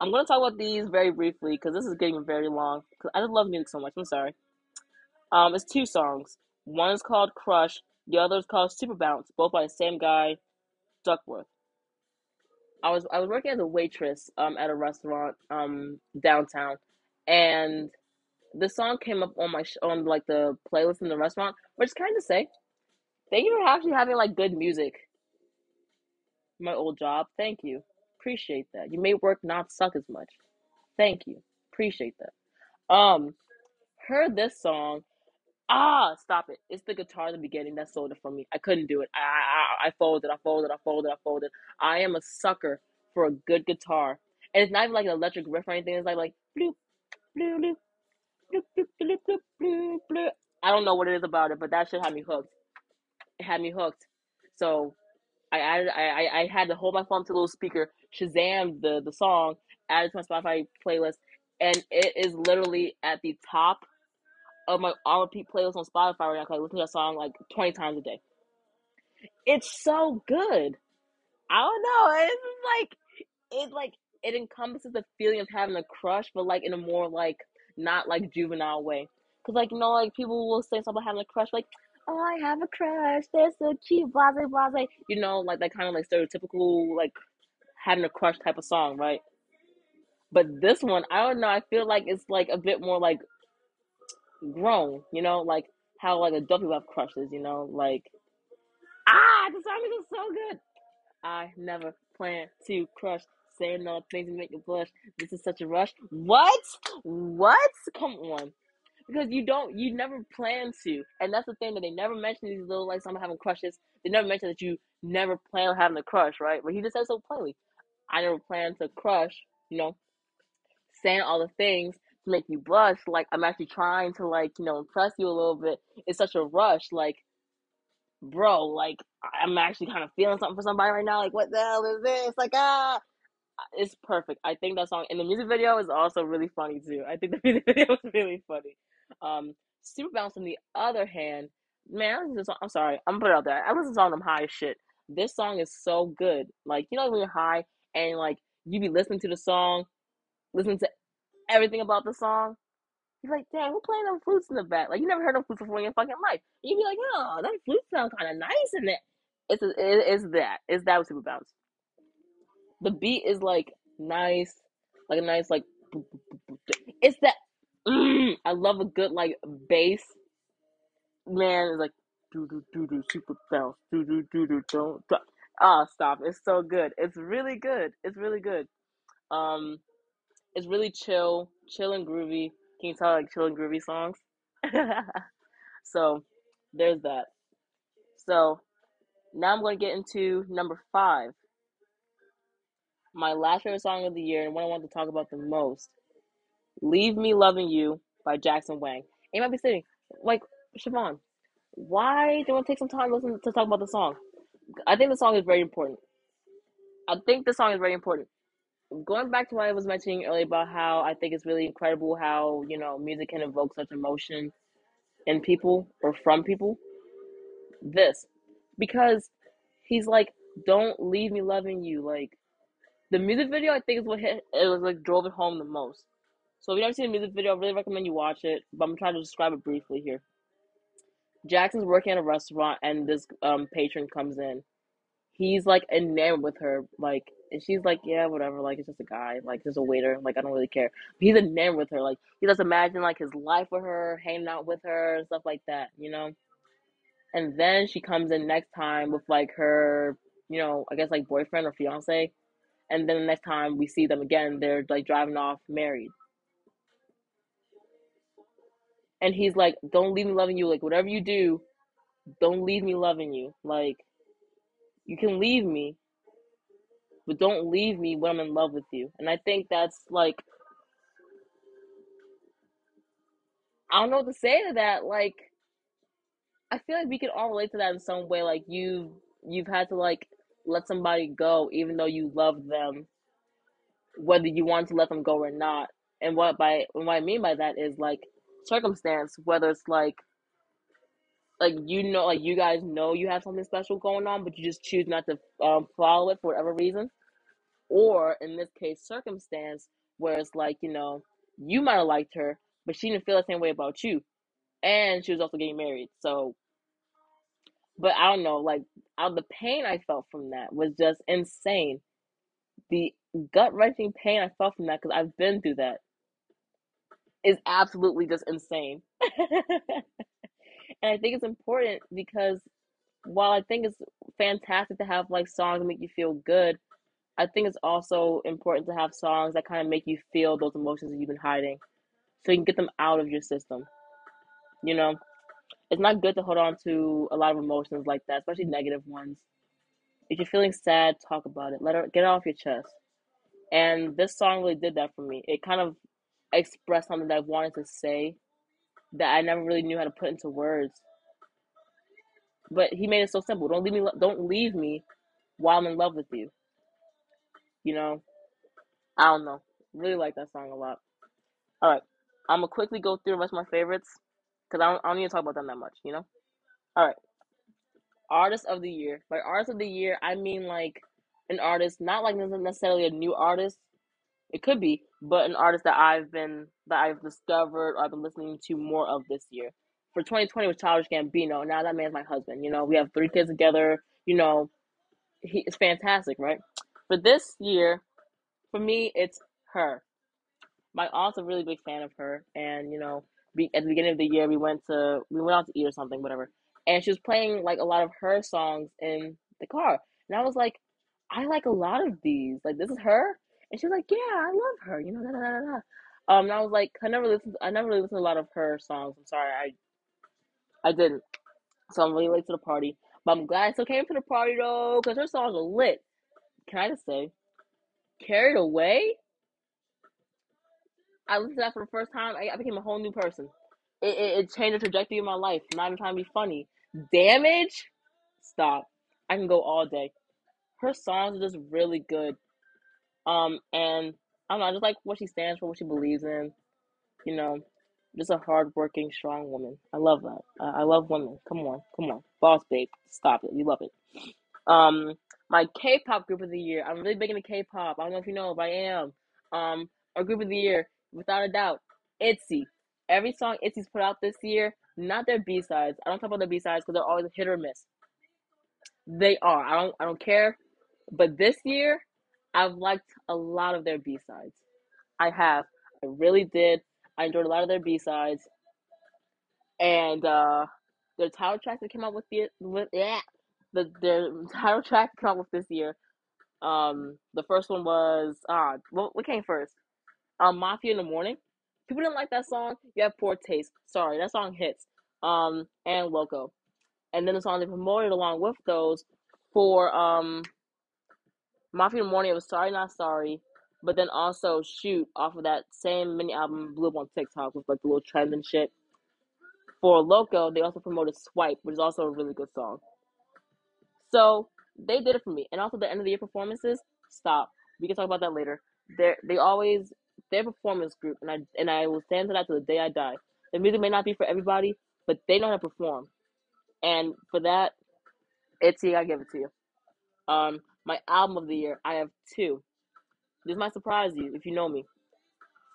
I'm going to talk about these very briefly because this is getting very long. Cause I just love music so much. I'm sorry. Um, It's two songs. One is called Crush. The other is called Super Bounce, both by the same guy, Duckworth. I was I was working as a waitress um at a restaurant um downtown, and the song came up on my sh- on like the playlist in the restaurant, which is kind of sick. Thank you for actually having like good music. My old job, thank you, appreciate that. You made work not suck as much. Thank you, appreciate that. Um, heard this song. Ah, stop it! It's the guitar in the beginning that sold it for me. I couldn't do it. I I I folded. I folded. I folded. I folded. I am a sucker for a good guitar, and it's not even like an electric riff or anything. It's like like bloop bloop bloop. I don't know what it is about it, but that shit had me hooked. It had me hooked. So I added, I, I had to hold my phone to the little speaker, Shazam the, the song, added to my Spotify playlist, and it is literally at the top of my all repeat playlist on Spotify right now because I listen to that song like twenty times a day. It's so good. I don't know. It's like, it's like, it encompasses the feeling of having a crush, but like in a more like not like juvenile way. Cause like, you know, like people will say something about having a crush, like, oh, I have a crush, they're so cute, blase blase. You know, like that kind of like stereotypical like having a crush type of song, right? But this one, I don't know, I feel like it's like a bit more like grown, you know, like how like adult people have crushes, you know, like, ah, the song is just so good. I never plan to crush, saying no things to make you blush. This is such a rush. What? What? Come on. Because you don't, you never plan to. And that's the thing that they never mention, these little, like, some having crushes. They never mention that you never plan on having a crush, right? But he just says so plainly. I never plan to crush, you know, saying all the things to make you blush. Like, I'm actually trying to, like, you know, impress you a little bit. It's such a rush. Like, bro, like, I'm actually kind of feeling something for somebody right now. Like, what the hell is this? Like, ah. It's perfect. I think that song, and the music video is also really funny, too. I think the music video is really funny. Um, Super Bounce, on the other hand, man, I listen to this song. I'm sorry, I'm gonna put it out there. I listen to this song, I'm high as shit. This song is so good. Like, you know, when you're high and like you be listening to the song, listening to everything about the song, you're like, damn, we're playing them flutes in the back. Like, you never heard of flutes before in your fucking life. And you be like, oh, that flute sounds kind of nice in it. It's a, it, it's that. It's that with Super Bounce. The beat is like nice, like a nice like. It's that. Mm, I love a good like bass. Man, it's like do do do do super bounce do do do do don't stop. Ah, stop! It's so good. It's really good. It's really good. Um, it's really chill, chill and groovy. Can you tell like chill and groovy songs? So there's that. So now I'm going to get into number five. My last favorite song of the year and what I want to talk about the most, Leave Me Loving You by Jackson Wang. And you might be sitting, like, Shavone, why do you want to take some time to listen to talk about the song? I think the song is very important. I think the song is very important. Going back to what I was mentioning earlier about how I think it's really incredible how, you know, music can evoke such emotion in people or from people. This. Because he's like, don't leave me loving you, like, the music video, I think, is what hit, it was like drove it home the most. So if you've never seen the music video, I really recommend you watch it. But I'm trying to describe it briefly here. Jackson's working at a restaurant, and this um patron comes in. He's like enamored with her, like, and she's like, yeah, whatever, like it's just a guy, like just a waiter, like I don't really care. But he's enamored with her, like he just imagine like his life with her, hanging out with her, and stuff like that, you know. And then she comes in next time with like her, you know, I guess like boyfriend or fiance. And then the next time we see them again, they're like driving off married. And he's like, don't leave me loving you. Like, whatever you do, don't leave me loving you. Like, you can leave me, but don't leave me when I'm in love with you. And I think that's like, I don't know what to say to that. Like, I feel like we can all relate to that in some way. Like, you've, you've had to like, let somebody go even though you love them, whether you want to let them go or not. And what by what I mean by that is like circumstance, whether it's like like you know like you guys know you have something special going on, but you just choose not to um, follow it for whatever reason, or in this case circumstance where it's like, you know, you might have liked her but she didn't feel the same way about you, and she was also getting married. So but I don't know, like, out the pain I felt from that was just insane. The gut-wrenching pain I felt from that, because I've been through that, is absolutely just insane. And I think it's important because while I think it's fantastic to have, like, songs that make you feel good, I think it's also important to have songs that kind of make you feel those emotions that you've been hiding so you can get them out of your system, you know? It's not good to hold on to a lot of emotions like that, especially negative ones. If you're feeling sad, talk about it. Let it get it off your chest. And this song really did that for me. It kind of expressed something that I wanted to say that I never really knew how to put into words. But he made it so simple. Don't leave me. Don't leave me while I'm in love with you. You know, I don't know. Really like that song a lot. All right, I'm gonna quickly go through the rest of my favorites. Because I don't, I don't need to talk about them that much, you know? All right. Artist of the year. By artist of the year, I mean, like, an artist, not, like, necessarily a new artist, It could be, but an artist that I've been, that I've discovered or I've been listening to more of this year. For twenty twenty was Childish Gambino. Now that man's my husband. You know, we have three kids together. You know, he is fantastic, right? But this year, for me, it's her. My aunt's a really big fan of her. And, you know, be, at the beginning of the year, we went to, we went out to eat or something, whatever. And she was playing, like, a lot of her songs in the car. And I was like, I like a lot of these. Like, this is her? And she was like, yeah, I love her, you know, da da da da. Um, and I was like, I never listened, I never really listened to a lot of her songs. I'm sorry, I I didn't. So I'm really late to the party. But I'm glad I still came to the party, though, because her songs are lit. Can I just say, Carried Away? I listened to that for the first time. I, I became a whole new person. It, it, it changed the trajectory of my life. I'm not even trying to be funny. Damage? Stop. I can go all day. Her songs are just really good. Um, and I don't know, I just like what she stands for, what she believes in, you know, just a hardworking, strong woman. I love that. Uh, I love women. Come on, come on. Boss babe, stop it. We love it. Um, my K-pop group of the year. I'm really big into K-pop. I don't know if you know, but I am. Um, our group of the year, without a doubt, ITZY. Every song ITZY's put out this year, not their B-sides. I don't talk about their B-sides because they're always hit or miss. They are. I don't, I don't care. But this year, I've liked a lot of their B-sides. I have. I really did. I enjoyed a lot of their B-sides. And uh, their title tracks that came out with the with yeah, the their title track that came out with this year. Um, the first one was ah, what, what came first? Um, Mafia in the Morning. People didn't like that song. You have poor taste. Sorry, that song hits. Um, and Loco. And then the song they promoted along with those for um. Mafia in the Morning, it was Sorry Not Sorry, but then also Shoot off of that same mini album blew up on TikTok with like the little trend and shit. For Loco, they also promoted Swipe, which is also a really good song. So they did it for me. And also the end of the year performances, stop. We can talk about that later. They they always their performance group, and I and I will stand to that to the day I die. The music may not be for everybody, but they know how to perform. And for that, ITZY, I give it to you. Um My album of the year, I have two. This might surprise you if you know me.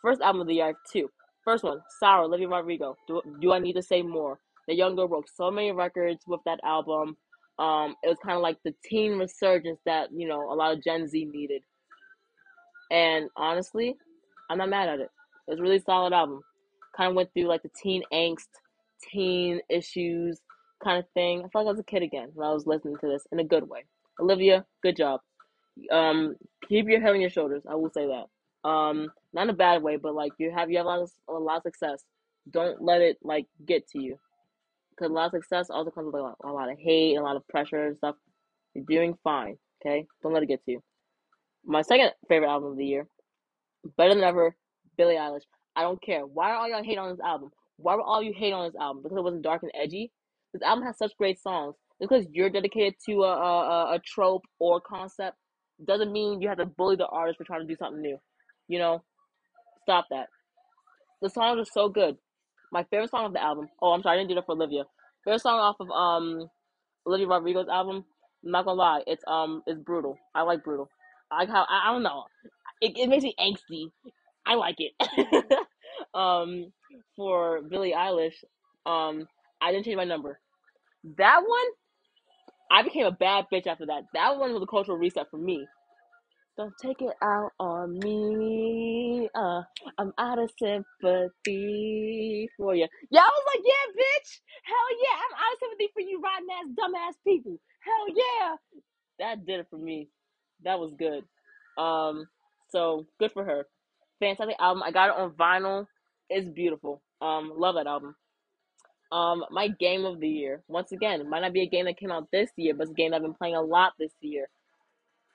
First album of the year, I have two. First one, Sour, Olivia Rodrigo. Do, do I need to say more? The young girl broke so many records with that album. Um, it was kind of like the teen resurgence that, you know, a lot of Gen Z needed. And honestly, I'm not mad at it. It was a really solid album. Kind of went through like the teen angst, teen issues kind of thing. I felt like I was a kid again when I was listening to this in a good way. Olivia, good job. Um, keep your head on your shoulders. I will say that. Um, not in a bad way, but like you have you have a lot of a lot of success. Don't let it like get to you, because a lot of success also comes with a lot, a lot of hate, and a lot of pressure and stuff. You're doing fine, okay? Don't let it get to you. My second favorite album of the year, Better Than Ever, Billie Eilish. I don't care. Why are all y'all hate on this album? Why were all you hate on this album? Because it wasn't dark and edgy. This album has such great songs. Because you're dedicated to a, a a trope or concept doesn't mean you have to bully the artist for trying to do something new. You know? Stop that. The songs are so good. My favorite song of the album. Oh, I'm sorry, I didn't do that for Olivia. Favorite song off of um Olivia Rodrigo's album. I'm not gonna lie, it's um it's Brutal. I like Brutal. I like how I, I don't know. It it makes me angsty. I like it. um for Billie Eilish, um I Didn't Change My Number. That one. I became a bad bitch after that. That one was a cultural reset for me. Don't take it out on me. Uh, I'm out of sympathy for you. Y'all was like, yeah, bitch. Hell yeah. I'm out of sympathy for you rotten ass, dumbass people. Hell yeah. That did it for me. That was good. Um, so good for her. Fantastic album. I got it on vinyl. It's beautiful. Um, love that album. Um, my game of the year, once again, it might not be a game that came out this year, but it's a game that I've been playing a lot this year.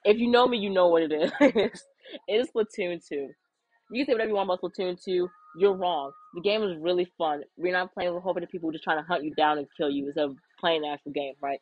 If you know me, you know what it is. It is Splatoon two. You can say whatever you want about Splatoon two. You're wrong. The game is really fun. We're not playing with a whole bunch of people just trying to hunt you down and kill you instead of playing the actual game, right?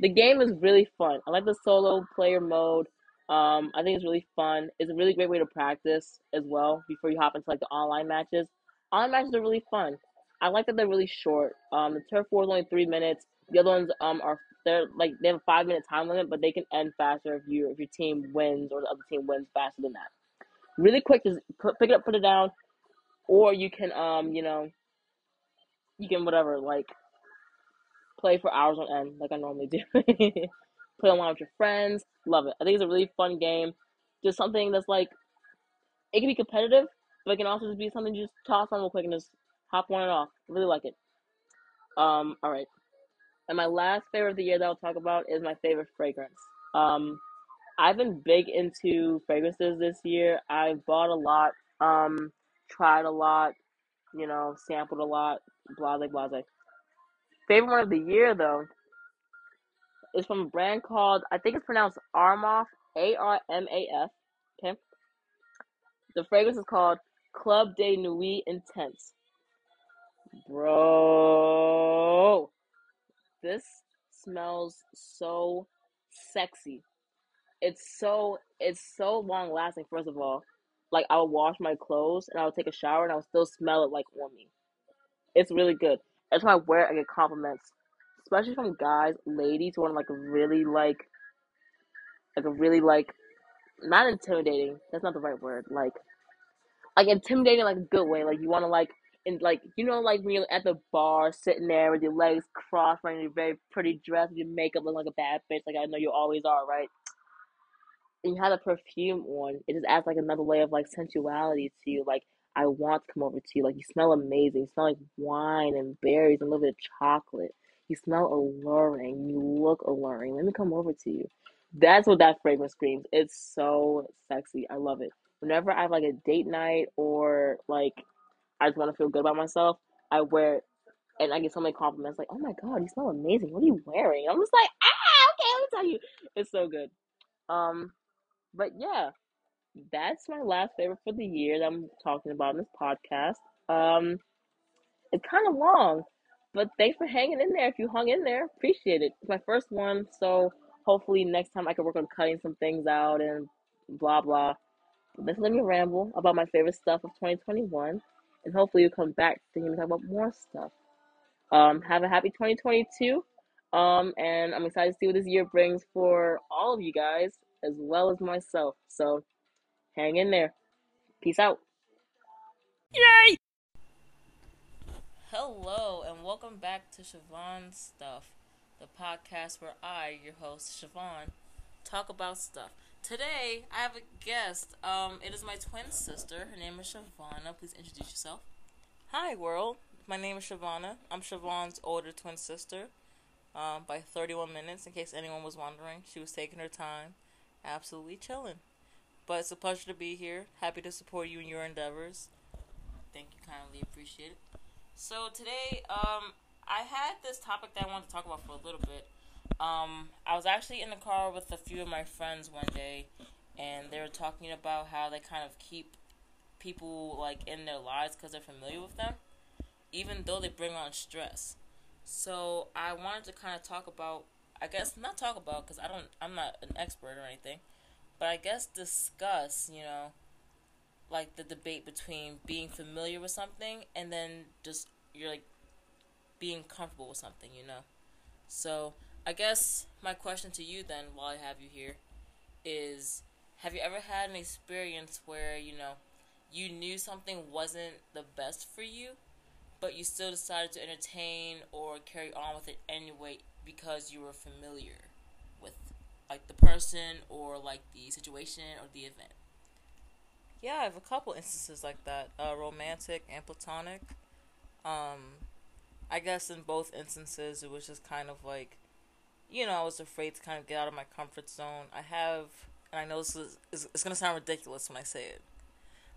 The game is really fun. I like the solo player mode. Um, I think it's really fun. It's a really great way to practice as well before you hop into like the online matches. Online matches are really fun. I like that they're really short. Um, the turf war is only three minutes. The other ones um are they're like they have a five minute time limit, but they can end faster if you if your team wins or the other team wins faster than that. really quick, just pick it up, put it down, or you can, um, you know, you can whatever, like, play for hours on end, like I normally do. Play online with your friends, love it. I think it's a really fun game, just something that's like, it can be competitive, but it can also just be something you just toss on real quick and just hop on and off. I really like it. Um, all right. And my last favorite of the year that I'll talk about is my favorite fragrance. Um, I've been big into fragrances this year. I bought a lot, um, tried a lot, you know, sampled a lot, blase, blase. Favorite one of the year, though, is from a brand called, I think it's pronounced Armaf, A R M A F, okay? The fragrance is called Club de Nuit Intense. Bro, this smells so sexy. It's so, it's so long lasting, first of all. Like, I would wash my clothes and I would take a shower and I would still smell it, like, on me. It's really good. That's why I wear it, I get compliments. Especially from guys, ladies who want, like, really, like, like, a really, like, not intimidating. That's not the right word. Like, like, intimidating, like, a good way. Like, you want to, like, and, like, you know, like, when you're at the bar, sitting there with your legs crossed, wearing your very pretty dress, with your makeup, looking like a bad bitch, like I know you always are, right? And you have a perfume on, it just adds, like, another layer of, like, sensuality to you. Like, I want to come over to you. Like, you smell amazing. You smell like wine and berries and a little bit of chocolate. You smell alluring. You look alluring. Let me come over to you. That's what that fragrance screams. It's so sexy. I love it. Whenever I have, like, a date night or, like, I just want to feel good about myself, I wear it, and I get so many compliments. Like, oh, my God, you smell amazing. What are you wearing? I'm just like, ah, okay, let me tell you. It's so good. Um... But yeah, that's my last favorite for the year that I'm talking about in this podcast. Um, it's kind of long, but thanks for hanging in there. If you hung in there, appreciate it. It's my first one, so hopefully next time I can work on cutting some things out and blah, blah. But let's let me ramble about my favorite stuff of twenty twenty-one, and hopefully you'll come back to hear me talk about more stuff. Um, have a happy twenty twenty-two, um, and I'm excited to see what this year brings for all of you guys, as well as myself. So hang in there. Peace out. Yay! Hello, and welcome back to Shavone Stuff, the podcast where I, your host, Shavone, talk about stuff. Today, I have a guest. Um, it is my twin sister. Her name is Shavonna. Please introduce yourself. Hi, world. My name is Shavonna. I'm Shavonne's older twin sister um, by thirty-one minutes, in case anyone was wondering. She was taking her time. Absolutely chilling. But it's a pleasure to be here. Happy to support you in your endeavors. Thank you kindly. Appreciate it. So today, um, I had this topic that I wanted to talk about for a little bit. Um, I was actually in the car with a few of my friends one day, and they were talking about how they kind of keep people, like, in their lives because they're familiar with them, even though they bring on stress. So I wanted to kind of talk about I guess not talk about because I don't I'm not an expert or anything, but I guess discuss, you know, like the debate between being familiar with something and then just you're like being comfortable with something, you know. So I guess my question to you then, while I have you here, is have you ever had an experience where, you know, you knew something wasn't the best for you, but you still decided to entertain or carry on with it anyway? Because you were familiar with, like, the person or, like, the situation or the event. Yeah, I have a couple instances like that, uh, romantic and platonic. Um, I guess in both instances, it was just kind of like, you know, I was afraid to kind of get out of my comfort zone. I have, and I know this is, it's going to sound ridiculous when I say it,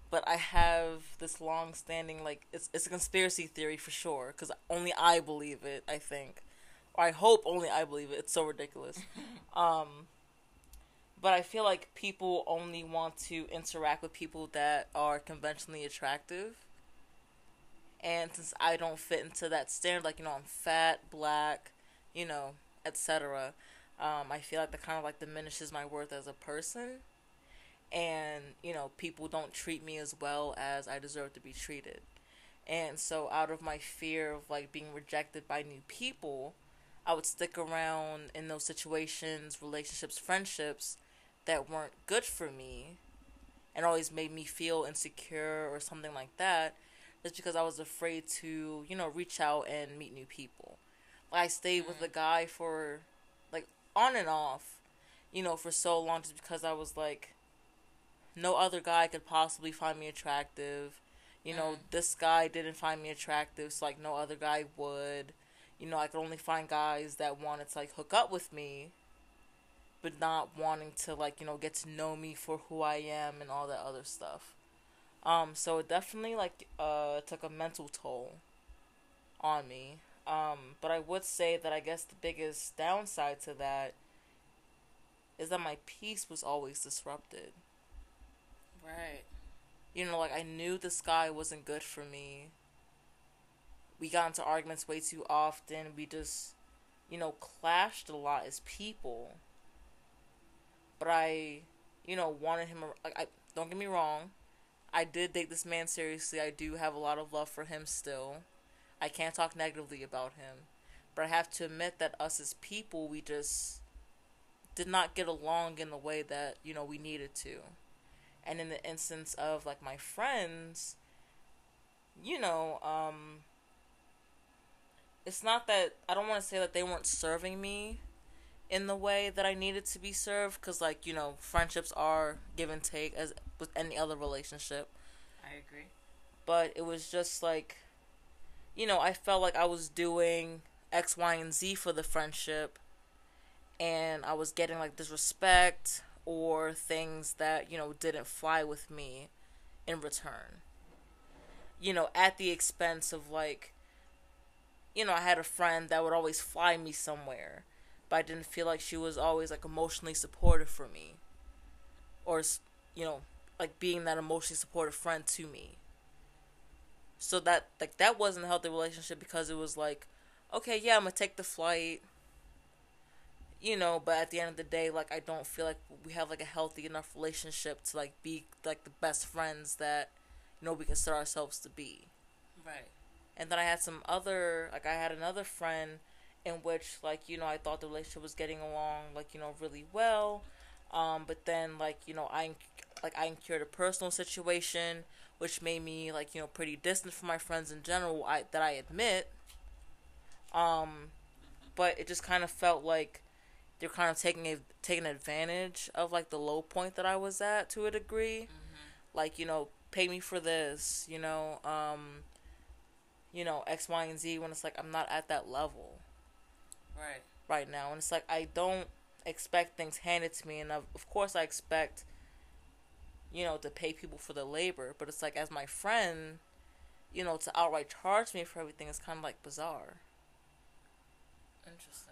but I have this long-standing, like, it's, it's a conspiracy theory for sure, because only I believe it, I think. I hope only I believe it. It's so ridiculous. Um, but I feel like people only want to interact with people that are conventionally attractive. And since I don't fit into that standard, like, you know, I'm fat, black, you know, et cetera. Um, I feel like that kind of, like, diminishes my worth as a person. And, you know, people don't treat me as well as I deserve to be treated. And so out of my fear of, like, being rejected by new people, I would stick around in those situations, relationships, friendships that weren't good for me and always made me feel insecure or something like that, just because I was afraid to, you know, reach out and meet new people. Like, I stayed with a guy for, like, on and off, you know, for so long, just because I was like, no other guy could possibly find me attractive. You know, this guy didn't find me attractive, so, like, no other guy would. You know, I could only find guys that wanted to, like, hook up with me, but not wanting to, like, you know, get to know me for who I am and all that other stuff. Um, so it definitely, like, uh, took a mental toll on me. Um, but I would say that I guess the biggest downside to that is that my peace was always disrupted. Right. You know, like, I knew this guy wasn't good for me. We got into arguments way too often. We just, you know, clashed a lot as people. But I, you know, wanted him, like, I, don't get me wrong, I did take this man seriously. I do have a lot of love for him still. I can't talk negatively about him. But I have to admit that us as people, we just did not get along in the way that, you know, we needed to. And in the instance of, like, my friends, you know, um, it's not that, I don't want to say that they weren't serving me in the way that I needed to be served, because, like, you know, friendships are give and take, as with any other relationship. I agree. But it was just, like, you know, I felt like I was doing X, Y, and Z for the friendship, and I was getting, like, disrespect or things that, you know, didn't fly with me in return. You know, at the expense of, like, you know, I had a friend that would always fly me somewhere, but I didn't feel like she was always, like, emotionally supportive for me. Or, you know, like, being that emotionally supportive friend to me. So that, like, that wasn't a healthy relationship, because it was like, okay, yeah, I'm gonna take the flight, you know, but at the end of the day, like, I don't feel like we have, like, a healthy enough relationship to, like, be, like, the best friends that, you know, we consider ourselves to be. Right. And then I had some other, like, I had another friend in which, like, you know, I thought the relationship was getting along, like, you know, really well, um, but then, like, you know, I, like, I incurred a personal situation, which made me, like, you know, pretty distant from my friends in general, I, that I admit, um, but it just kind of felt like they're kind of taking a, taking advantage of, like, the low point that I was at to a degree. Mm-hmm. Like, you know, pay me for this, you know, um, you know, X, Y, and Z, when it's like, I'm not at that level. Right. Right now. And it's like, I don't expect things handed to me, and I've, of course I expect, you know, to pay people for their labor, but it's like, as my friend, you know, to outright charge me for everything is kind of, like, bizarre. Interesting.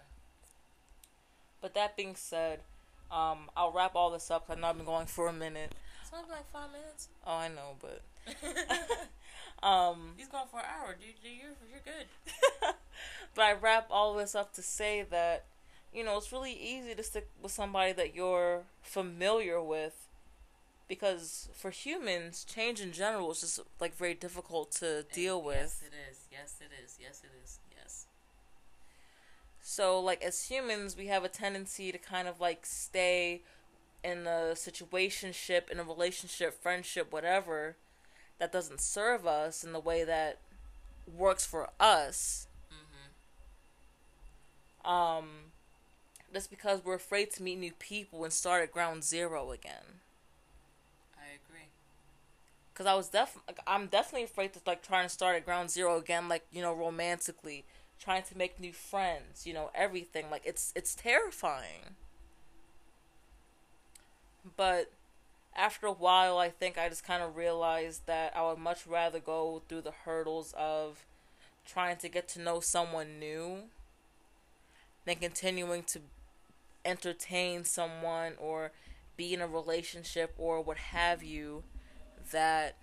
But that being said, um, I'll wrap all this up, because I know I've been going for a minute. It's only like five minutes. Oh, I know, but um, he's going for an hour, dude. You're, you're good. But I wrap all this up to say that, you know, it's really easy to stick with somebody that you're familiar with, because for humans, change in general is just, like, very difficult to deal and, with. Yes, it is. Yes, it is. Yes, it is. Yes. So, like, as humans, we have a tendency to kind of, like, stay in a situationship, in a relationship, friendship, whatever, that doesn't serve us in the way that works for us. Mm-hmm. Um, that's because we're afraid to meet new people and start at ground zero again. I agree. Because I was def- I'm definitely afraid to, like, trying to start at ground zero again, like, you know, romantically, trying to make new friends, you know, everything. Like, it's it's terrifying. But after a while, I think I just kind of realized that I would much rather go through the hurdles of trying to get to know someone new than continuing to entertain someone or be in a relationship or what have you that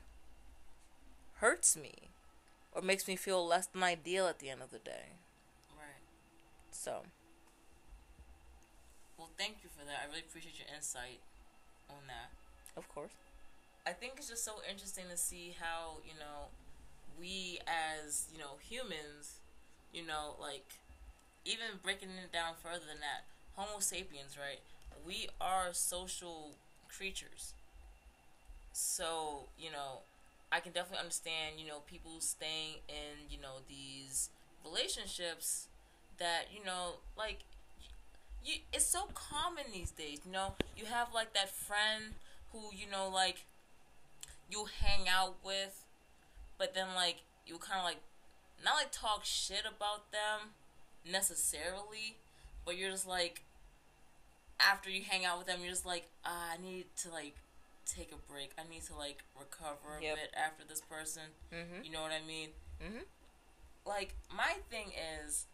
hurts me or makes me feel less than ideal at the end of the day. Right. So. Well, thank you for that. I really appreciate your insight on that. Of course. I think it's just so interesting to see how, you know, we as, you know, humans, you know, like, even breaking it down further than that, Homo sapiens, right? We are social creatures. So, you know, I can definitely understand, you know, people staying in, you know, these relationships that, you know, like, you, it's so common these days, you know, you have, like, that friend who, you know, like, you hang out with, but then, like, you kind of, like, not, like, talk shit about them, necessarily, but you're just, like, after you hang out with them, you're just, like, uh, I need to, like, take a break. I need to, like, recover a yep. bit after this person. Mm-hmm. You know what I mean? Mm-hmm. Like, my thing is,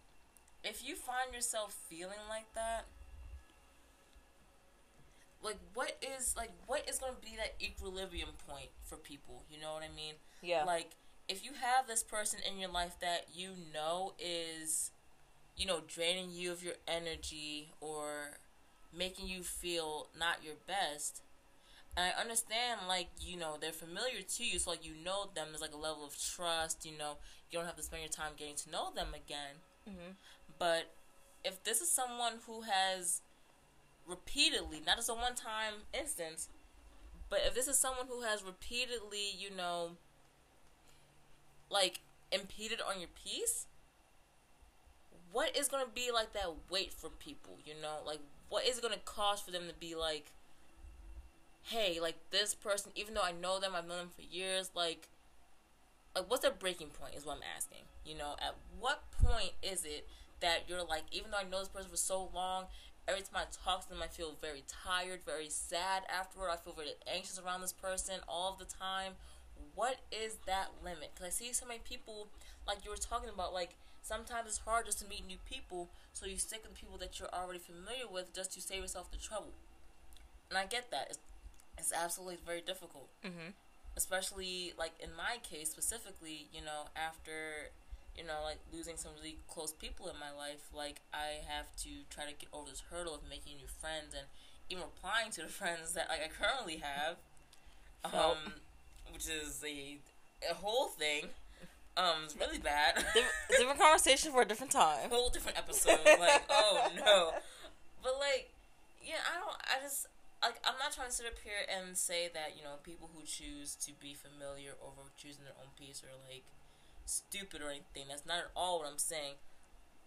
if you find yourself feeling like that, like, what is, like, what is going to be that equilibrium point for people? You know what I mean? Yeah. Like, if you have this person in your life that you know is, you know, draining you of your energy or making you feel not your best, and I understand, like, you know, they're familiar to you, so, like, you know them. There's, like, a level of trust, you know. You don't have to spend your time getting to know them again. Mm-hmm. But if this is someone who has repeatedly, not as a one-time instance, but if this is someone who has repeatedly, you know, like, impeded on your peace, what is going to be, like, that weight for people, you know? Like, what is it going to cost for them to be, like, hey, like, this person, even though I know them, I've known them for years, like, like, what's their breaking point is what I'm asking, you know? At what point is it that you're like, even though I know this person for so long, every time I talk to them, I feel very tired, very sad afterward, I feel very anxious around this person all of the time. What is that limit? Because I see so many people, like you were talking about, like, sometimes it's hard just to meet new people, so you stick with the people that you're already familiar with just to save yourself the trouble. And I get that. It's It's absolutely very difficult, mm-hmm. especially, like, in my case, specifically, you know, after, you know, like, losing some really close people in my life, like, I have to try to get over this hurdle of making new friends and even replying to the friends that, like, I currently have, um, which is a, a whole thing, um, it's really bad. different, different conversation for a different time. Whole different episode, like, oh, no. But, like, yeah, I don't, I just... Like, I'm not trying to sit up here and say that, you know, people who choose to be familiar over choosing their own peace are, like, stupid or anything. That's not at all what I'm saying.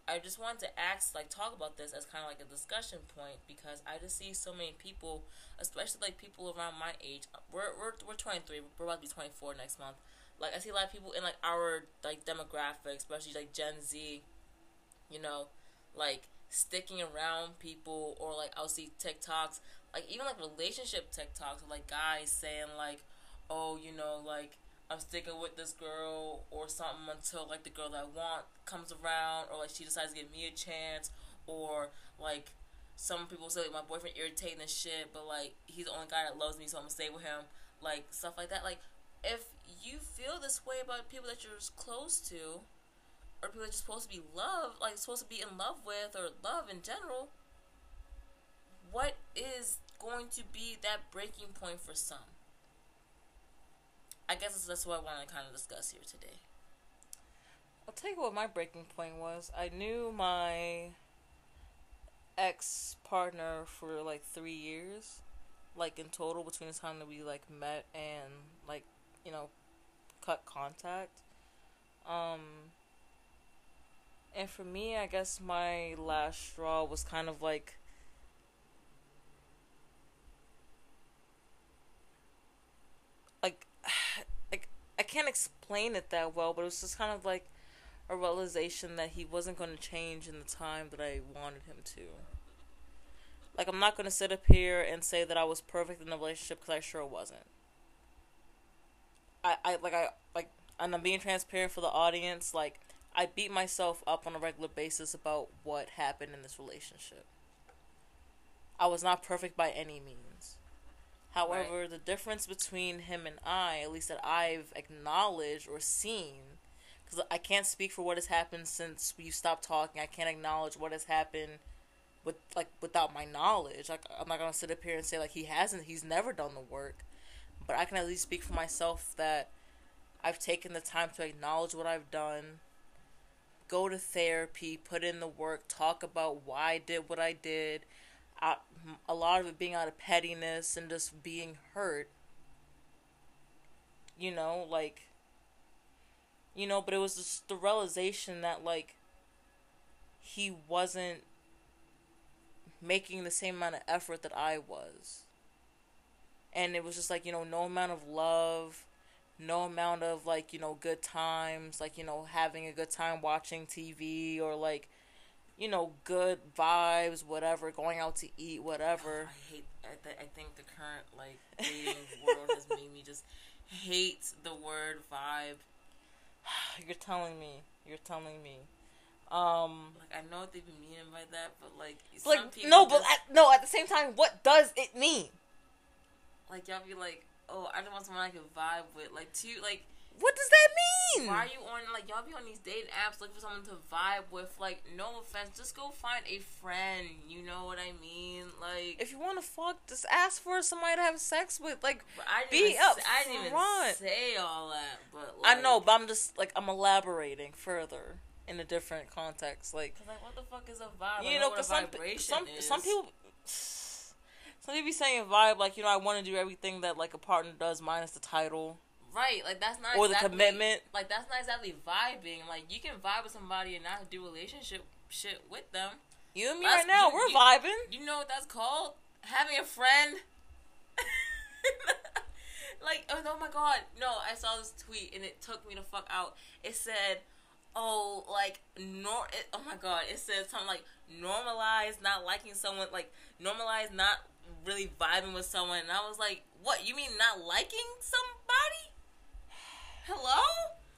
I just wanted to ask, like, talk about this as kind of, like, a discussion point because I just see so many people, especially, like, people around my age. We're, we're, we're twenty-three. We're about to be twenty-four next month. Like, I see a lot of people in, like, our, like, demographic, especially, like, Gen Z, you know, like, sticking around people or, like, I'll see TikToks. Like, even, like, relationship TikToks of, like, guys saying, like, oh, you know, like, I'm sticking with this girl or something until, like, the girl that I want comes around or, like, she decides to give me a chance or, like, some people say, like, my boyfriend irritating and shit, but, like, he's the only guy that loves me, so I'm gonna stay with him. Like, stuff like that. Like, if you feel this way about people that you're close to or people that you're supposed to be loved, like, supposed to be in love with or love in general, what is going to be that breaking point for some? I guess that's what I want to kind of discuss here today. I'll tell you what my breaking point was. I knew my ex-partner for, like, three years. Like, in total, between the time that we, like, met and, like, you know, cut contact. Um... And for me, I guess my last straw was kind of, like, like, like I can't explain it that well, but it was just kind of like a realization that he wasn't going to change in the time that I wanted him to. Like, I'm not going to sit up here and say that I was perfect in the relationship, because I sure wasn't. I, I, like, I, like, and I'm being transparent for the audience, like, I beat myself up on a regular basis about what happened in this relationship. I was not perfect by any means. However, right. The difference between him and I, at least that I've acknowledged or seen, because I can't speak for what has happened since we stopped talking. I can't acknowledge what has happened with, like, without my knowledge. Like, I'm not going to sit up here and say, like, he hasn't, he's never done the work. But I can at least speak for myself that I've taken the time to acknowledge what I've done, go to therapy, put in the work, talk about why I did what I did. I, a lot of it being out of pettiness and just being hurt, you know, like, you know, but it was just the realization that, like, he wasn't making the same amount of effort that I was. And it was just, like, you know, no amount of love, no amount of, like, you know, good times, like, you know, having a good time watching T V or, like, you know, good vibes, whatever, going out to eat, whatever. I hate, I, th- I think the current, like, dating world has made me just hate the word vibe. You're telling me. You're telling me. Um, like, I know what they be meaning by that, but, like, like some people... No, but just, at, no, at the same time, what does it mean? Like, y'all be like, oh, I just want someone I can vibe with. Like, to you, like... What does that mean? Why are you on, like, y'all be on these dating apps looking for someone to vibe with? Like, no offense, just go find a friend, you know what I mean? Like... If you want to fuck, just ask for somebody to have sex with. Like, be up I didn't even, I didn't even say all that, but, like... I know, but I'm just, like, I'm elaborating further in a different context, like... Because, like, what the fuck is a vibe? You know, because some, some, some people... Some people be saying vibe, like, you know, I want to do everything that, like, a partner does minus the title... Right, like, that's not or exactly... Or the commitment. Like, that's not exactly vibing. Like, you can vibe with somebody and not do relationship shit with them. You and me that's, right now, you, we're you, vibing. You know what that's called? Having a friend. Like, oh, oh, my God. No, I saw this tweet, and it took me the fuck out. It said, oh, like, nor- it, oh, my God. It said something like, normalize not liking someone. Like, normalize not really vibing with someone. And I was like, what? You mean not liking somebody? Hello?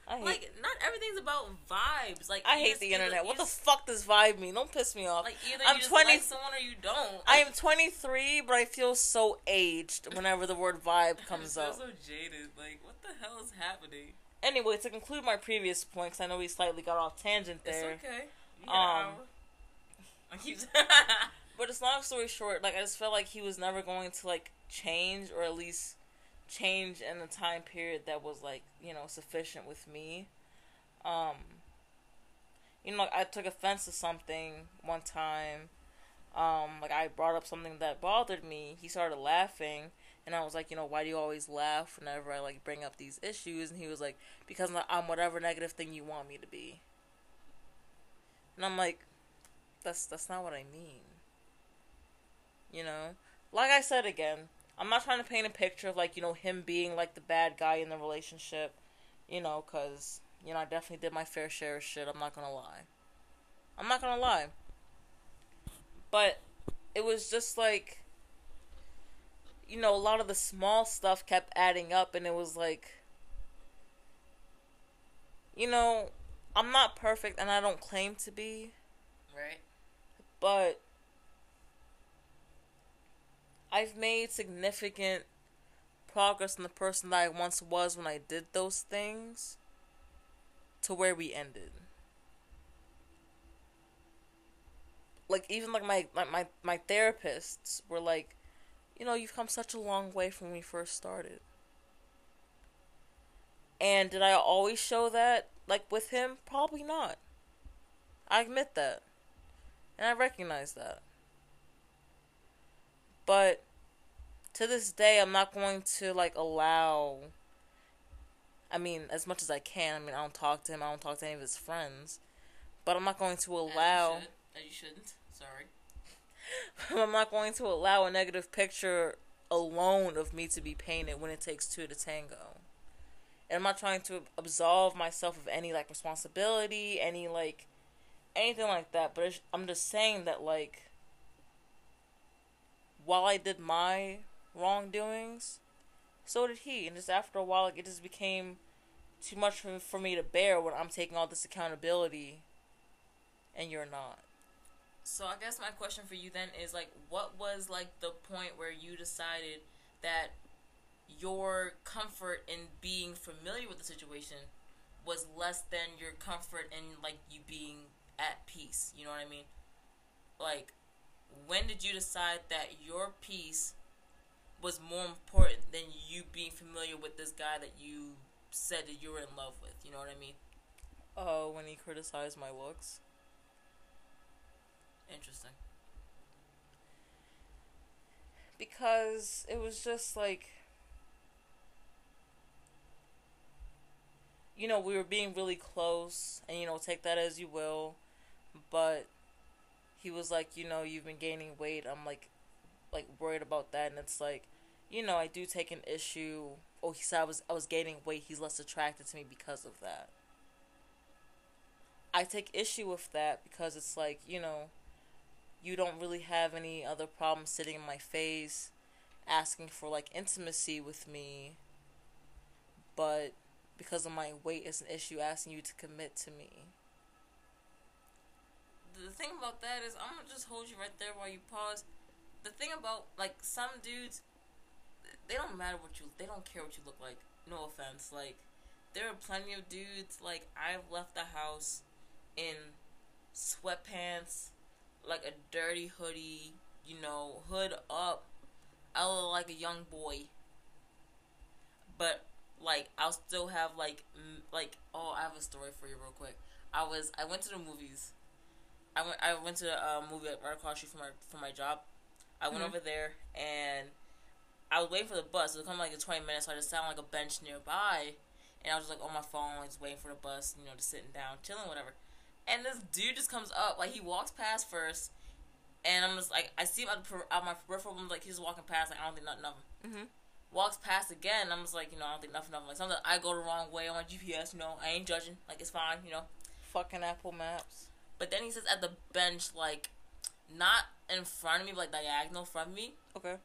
I hate like, not everything's about vibes. Like I hate the either, internet. What the just, fuck does vibe mean? Don't piss me off. Like, either I'm you just twenty like someone or you don't. I am twenty-three, but I feel so aged whenever the word vibe comes up. I feel so jaded. Like, what the hell is happening? Anyway, to conclude my previous point, because I know we slightly got off tangent there. It's okay. You got um, an hour. I But it's long story short, like, I just felt like he was never going to, like, change or at least... change in a time period that was, like, you know, sufficient with me. Um, you know, like, I took offense to something one time. Um, like, I brought up something that bothered me. He started laughing, and I was like, you know, why do you always laugh whenever I, like, bring up these issues? And he was like, because I'm whatever negative thing you want me to be. And I'm like, that's, that's not what I mean. You know? Like I said again, I'm not trying to paint a picture of, like, you know, him being, like, the bad guy in the relationship, you know, because, you know, I definitely did my fair share of shit, I'm not gonna lie. I'm not gonna lie. But it was just, like, you know, a lot of the small stuff kept adding up, and it was, like, you know, I'm not perfect, and I don't claim to be. Right. But... I've made significant progress in the person that I once was when I did those things to where we ended. Like, even, like, my, my, my, my therapists were like, you know, you've come such a long way from when we first started. And did I always show that, like, with him? Probably not. I admit that. And I recognize that. But to this day, I'm not going to, like, allow, I mean, as much as I can, I mean, I don't talk to him, I don't talk to any of his friends, but I'm not going to allow, as you, should. As you shouldn't, sorry, I'm not going to allow a negative picture alone of me to be painted when it takes two to tango, and I'm not trying to absolve myself of any, like, responsibility, any, like, anything like that, but it's, I'm just saying that, like, while I did my wrongdoings, so did he. And just after a while, like, it just became too much for, for me to bear when I'm taking all this accountability and you're not. So I guess my question for you then is, like, what was, like, the point where you decided that your comfort in being familiar with the situation was less than your comfort in, like, you being at peace? You know what I mean? Like... When did you decide that your peace was more important than you being familiar with this guy that you said that you were in love with? You know what I mean? Oh, uh, when he criticized my looks. Interesting. Because it was just like... you know, we were being really close, and, you know, take that as you will, but he was like, you know, you've been gaining weight, I'm, like, like, worried about that, and it's like, you know, I do take an issue. Oh, he said I was, I was gaining weight, he's less attracted to me because of that. I take issue with that, because it's like, you know, you don't really have any other problem sitting in my face, asking for, like, intimacy with me, but because of my weight, it's an issue asking you to commit to me. The thing about that is, I'm gonna just hold you right there while you pause. The thing about, like, some dudes, they don't matter what you, they don't care what you look like, no offense, like, there are plenty of dudes, like, I've left the house in sweatpants, like a dirty hoodie, you know, hood up, I look like a young boy, but, like, I'll still have, like, m like, oh, I have a story for you real quick. I was, I went to the movies, I went, I went to a movie right across the street from my, from my job. I went mm-hmm. over there, and I was waiting for the bus, it was coming, like, in twenty minutes, so I just sat on, like, a bench nearby, and I was just, like, on my phone, just waiting for the bus, you know, just sitting down, chilling, whatever, and this dude just comes up, like, he walks past first, and I'm just, like, I see him out of my peripheral, I'm like, he's walking past, like, I don't think nothing of him. Mm-hmm. Walks past again, and I'm just like, you know, I don't think nothing of him. Like, sometimes I go the wrong way on my G P S, you know, I ain't judging, like, it's fine, you know. Fucking Apple Maps. But then he sits at the bench, like, not in front of me, but, like, diagonal from me. Okay.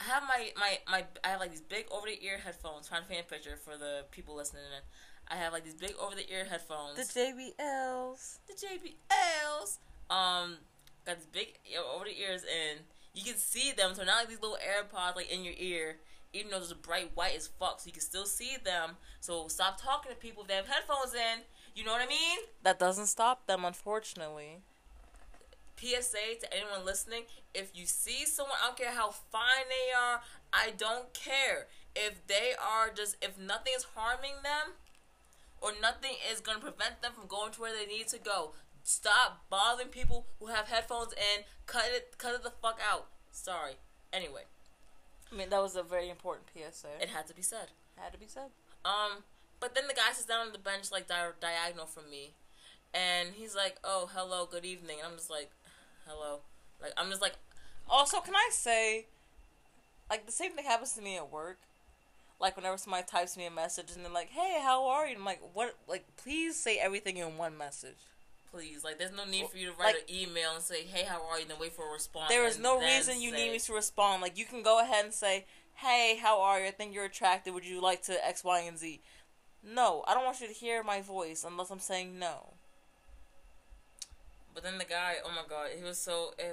I have my, my, my, I have, like, these big over-the-ear headphones, trying to paint a picture for the people listening in. I have, like, these big over-the-ear headphones. The J B Ls. The J B Ls. Um, got these big over-the-ears, and you can see them, so now, like, these little AirPods, like, in your ear, even though there's a bright white as fuck, so you can still see them, so stop talking to people if they have headphones in, you know what I mean? That doesn't stop them, unfortunately. P S A to anyone listening, if you see someone, I don't care how fine they are, I don't care. If they are just, if nothing is harming them, or nothing is going to prevent them from going to where they need to go, stop bothering people who have headphones in, cut it, cut it the fuck out. Sorry. Anyway. I mean, that was a very important P S A. It had to be said. Had to be said. Um, but then the guy sits down on the bench, like, di diagonal from me. And he's like, oh, hello, good evening. And I'm just like, hello. Like, I'm just like... Also, can I say, like, the same thing happens to me at work. Like, whenever somebody types me a message and they're like, hey, how are you? And I'm like, what? Like, please say everything in one message. Please. Like, there's no need for you to write, like, an email and say, hey, how are you? And then wait for a response. There is no reason you say, need me to respond. Like, you can go ahead and say, hey, how are you? I think you're attracted. Would you like to X, Y, and Z? No, I don't want you to hear my voice unless I'm saying no. But then the guy, oh my god, he was so, he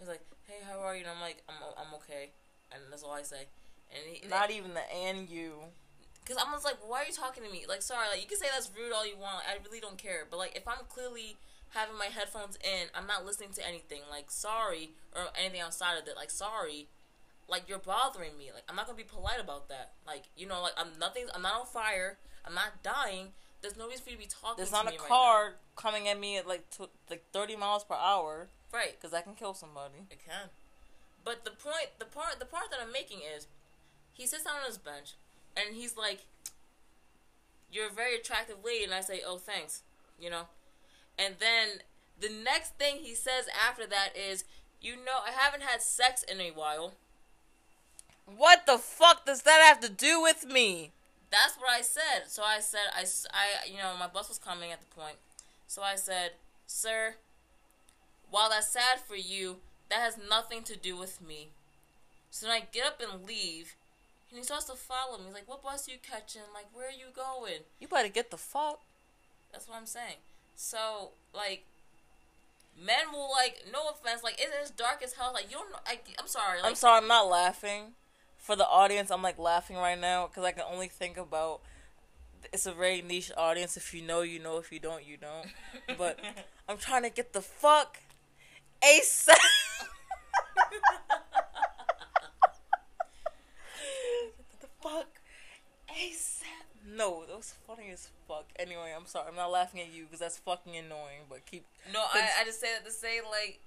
was like, hey, how are you? And I'm like, I'm, I'm okay. And that's all I say. And he, Not they, even the and you. Because I was like, why are you talking to me? Like, sorry, like, you can say that's rude all you want. Like, I really don't care. But, like, if I'm clearly having my headphones in, I'm not listening to anything. Like, sorry, or anything outside of it. Like, sorry. Like, you're bothering me. Like, I'm not going to be polite about that. Like, you know, like, I'm nothing, I'm not on fire. I'm not dying. There's no reason for you to be talking There's to me There's not a car right coming at me at, like, t like thirty miles per hour. Right. Because I can kill somebody. It can. But the point, the part, the part that I'm making is, he sits down on his bench, and he's like, you're a very attractive lady, and I say, oh, thanks, you know? And then the next thing he says after that is, you know, I haven't had sex in a while. What the fuck does that have to do with me? That's what I said. So I said, I, I, you know, my bus was coming at the point. So I said, sir, while that's sad for you, that has nothing to do with me. So then I get up and leave, and he starts to follow me. He's like, what bus are you catching? Like, where are you going? You better get the fuck. That's what I'm saying. So, like, men will, like, no offense, like, it is dark as hell. Like, you don't know, I, I'm sorry. Like, I'm sorry, I'm not laughing. For the audience, I'm, like, laughing right now because I can only think about... It's a very niche audience. If you know, you know. If you don't, you don't. But I'm trying to get the fuck ASAP. Get the fuck ASAP. No, that was funny as fuck. Anyway, I'm sorry. I'm not laughing at you because that's fucking annoying. But keep... No, I, I just say that to say, like...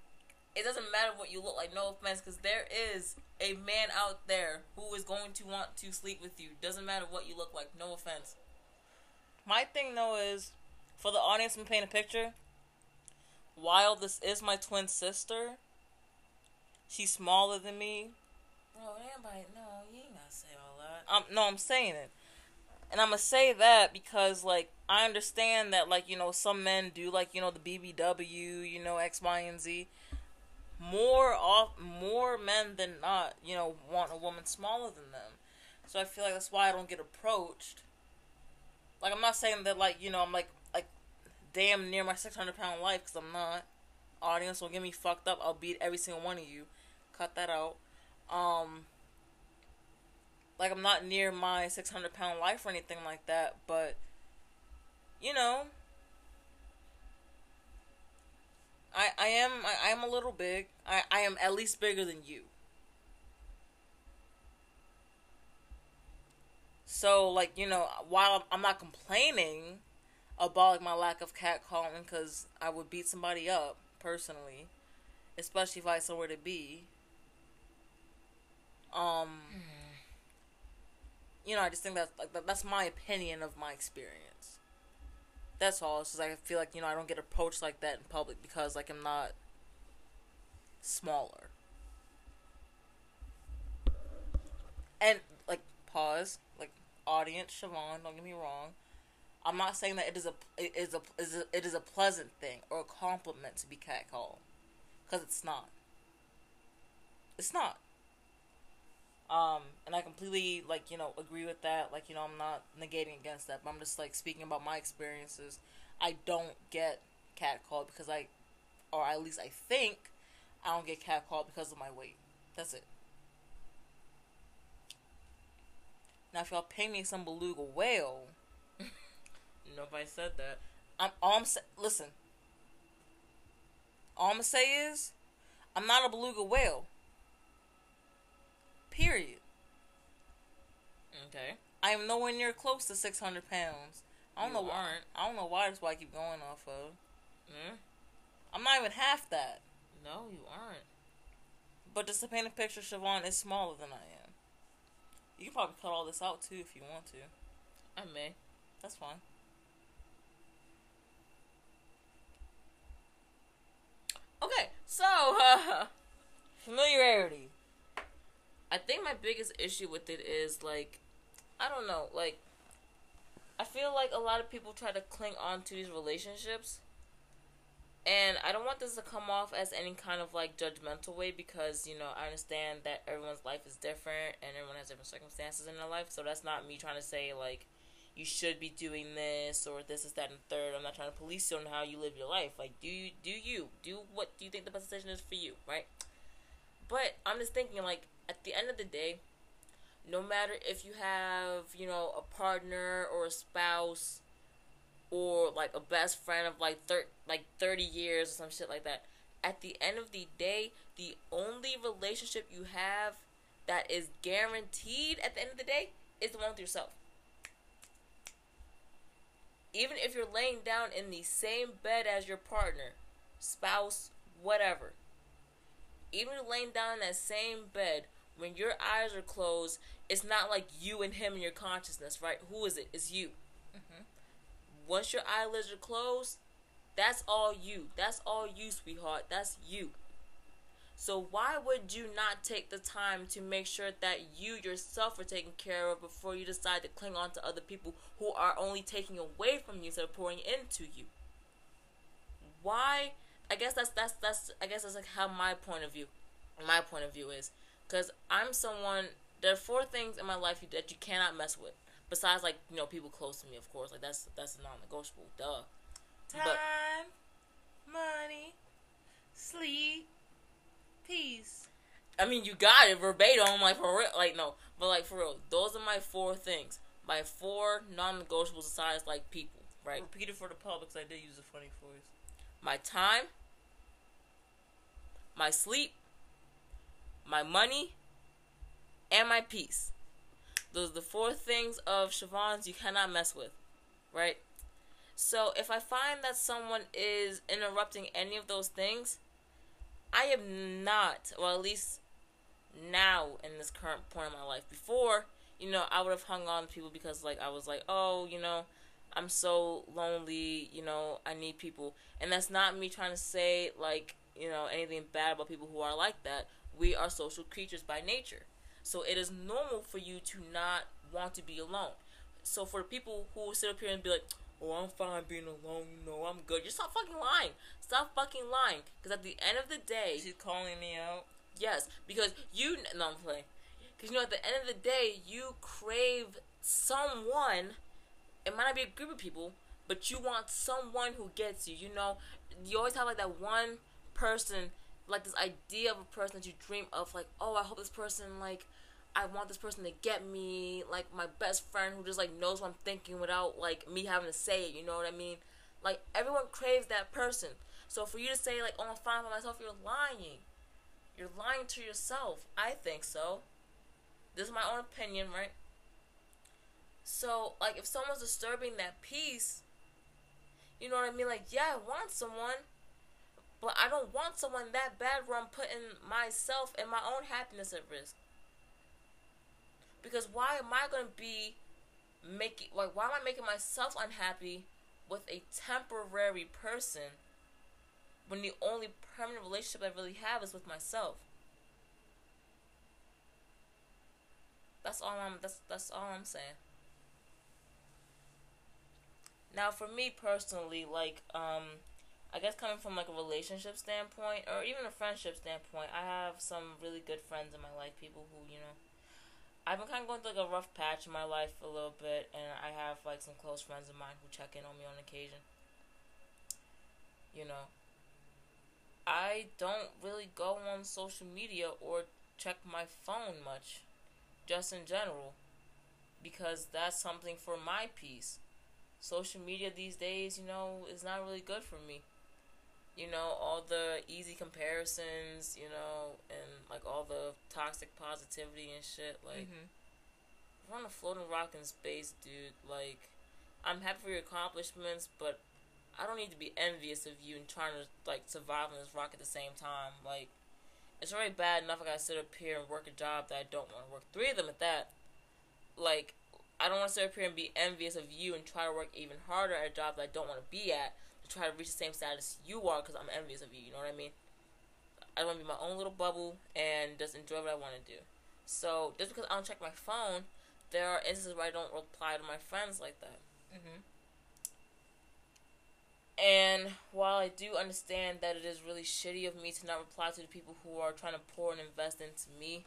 It doesn't matter what you look like, no offense, because there is a man out there who is going to want to sleep with you. Doesn't matter what you look like, no offense. My thing, though, is, for the audience, I'm painting a picture. While this is my twin sister, she's smaller than me. No, everybody, no, you ain't gotta say all that. I'm, no, I'm saying it. And I'm gonna say that because, like, I understand that, like, you know, some men do, like, you know, the B B W, you know, X, Y, and Z. More off, more men than not, you know, want a woman smaller than them. So I feel like that's why I don't get approached. Like, I'm not saying that, like, you know, I'm, like, like, damn near my six hundred pound life, because I'm not. Audience will get me fucked up. I'll beat every single one of you. Cut that out. Um, like, I'm not near my six hundred pound life or anything like that, but, you know, I, I am, I, I am a little big. I, I am at least bigger than you. So, like, you know, while I'm not complaining about, like, my lack of catcalling, because I would beat somebody up, personally, especially if I had somewhere to be, um, you know, I just think that's, like, that's my opinion of my experience. That's all. It's just, like, I feel like, you know, I don't get approached like that in public because, like, I'm not smaller. And, like, pause. Like, audience, Shavone, don't get me wrong. I'm not saying that it is a, it is a, it is a, it is a pleasant thing or a compliment to be catcalled. Because it's not. It's not. Um, and I completely, like, you know, agree with that. Like, you know, I'm not negating against that, but I'm just, like, speaking about my experiences. I don't get catcalled because I, or at least I think I don't get catcalled because of my weight. That's it. Now, if y'all pay me some beluga whale, nobody said that. I'm, all I'm saying, listen, all I'm gonna say is, I'm not a beluga whale. Period. Okay. I am nowhere near close to six hundred pounds. I don't you know why. Aren't. I don't know why. That's why I keep going off of. Mm. I'm not even half that. No, you aren't. But just to paint a picture, Shavone is smaller than I am. You can probably cut all this out too if you want to. I may. That's fine. Okay, so uh, familiarity. I think my biggest issue with it is, like, I don't know, like, I feel like a lot of people try to cling on to these relationships, and I don't want this to come off as any kind of, like, judgmental way, because, you know, I understand that everyone's life is different, and everyone has different circumstances in their life, so that's not me trying to say, like, you should be doing this, or this is that and third. I'm not trying to police you on how you live your life. Like, do you, do you, do what do you think the best decision is for you, right? But I'm just thinking, like, at the end of the day, no matter if you have, you know, a partner or a spouse or, like, a best friend of, like, thir- like thirty years or some shit like that, at the end of the day, the only relationship you have that is guaranteed at the end of the day is the one with yourself. Even if you're laying down in the same bed as your partner, spouse, whatever, even if you're laying down in that same bed, when your eyes are closed, it's not like you and him in your consciousness, right? Who is it? It's you. Mm-hmm. Once your eyelids are closed, that's all you. That's all you, sweetheart. That's you. So why would you not take the time to make sure that you yourself are taken care of before you decide to cling on to other people who are only taking away from you instead of pouring into you? Why? I guess that's, that's, that's, I guess that's, like, how my point of view, my point of view is, because I'm someone, there are four things in my life that you cannot mess with, besides, like, you know, people close to me, of course, like, that's, that's non-negotiable, duh. Time, but, money, sleep, peace. I mean, you got it verbatim, like, for real, like, no, but, like, for real, those are my four things, my four non-negotiables besides, like, people, right? Repeat it for the public, because I did use a funny voice. My time, my sleep, my money, and my peace. Those are the four things of Shavon's you cannot mess with, right? So if I find that someone is interrupting any of those things, I am not, or at least now in this current point in my life. Before, you know, I would have hung on to people because, like, I was like, oh, you know, I'm so lonely, you know, I need people. And that's not me trying to say, like, you know, anything bad about people who are like that. We are social creatures by nature. So it is normal for you to not want to be alone. So for people who sit up here and be like, oh, I'm fine being alone, you know, I'm good. Just stop fucking lying. Stop fucking lying. Because at the end of the day... She's calling me out. Yes, because you... No, I'm playing. Because, you know, at the end of the day, you crave someone. It might not be a group of people, but you want someone who gets you, you know? You always have, like, that one person, like, this idea of a person that you dream of. Like, oh, I hope this person, like... I want this person to get me, like, my best friend who just, like, knows what I'm thinking without, like, me having to say it, you know what I mean? Like, everyone craves that person. So for you to say, like, oh, I'm fine by myself, you're lying. You're lying to yourself. I think so. This is my own opinion, right? So, like, if someone's disturbing that peace, you know what I mean? Like, yeah, I want someone, but I don't want someone that bad where I'm putting myself and my own happiness at risk. Because why am I going to be making, like, why am I making myself unhappy with a temporary person when the only permanent relationship I really have is with myself? That's all I'm, that's, that's all I'm saying. Now, for me personally, like, um, I guess coming from, like, a relationship standpoint or even a friendship standpoint, I have some really good friends in my life, people who, you know, I've been kind of going through, like, a rough patch in my life for a little bit, and I have, like, some close friends of mine who check in on me on occasion. You know, I don't really go on social media or check my phone much, just in general, because that's something for my peace. Social media these days, you know, is not really good for me. You know, all the easy comparisons, you know, and, like, all the toxic positivity and shit, like, mm-hmm. We're on a floating rock in space, dude. Like, I'm happy for your accomplishments, but I don't need to be envious of you and trying to, like, survive on this rock at the same time. Like, it's already bad enough I gotta sit up here and work a job that I don't want to work. Three of them at that. Like, I don't want to sit up here and be envious of you and try to work even harder at a job that I don't want to be at. Try to reach the same status you are, because I'm envious of you, you know what I mean? I want to be my own little bubble and just enjoy what I want to do. So, just because I don't check my phone, there are instances where I don't reply to my friends like that. Mm-hmm. And while I do understand that it is really shitty of me to not reply to the people who are trying to pour and invest into me,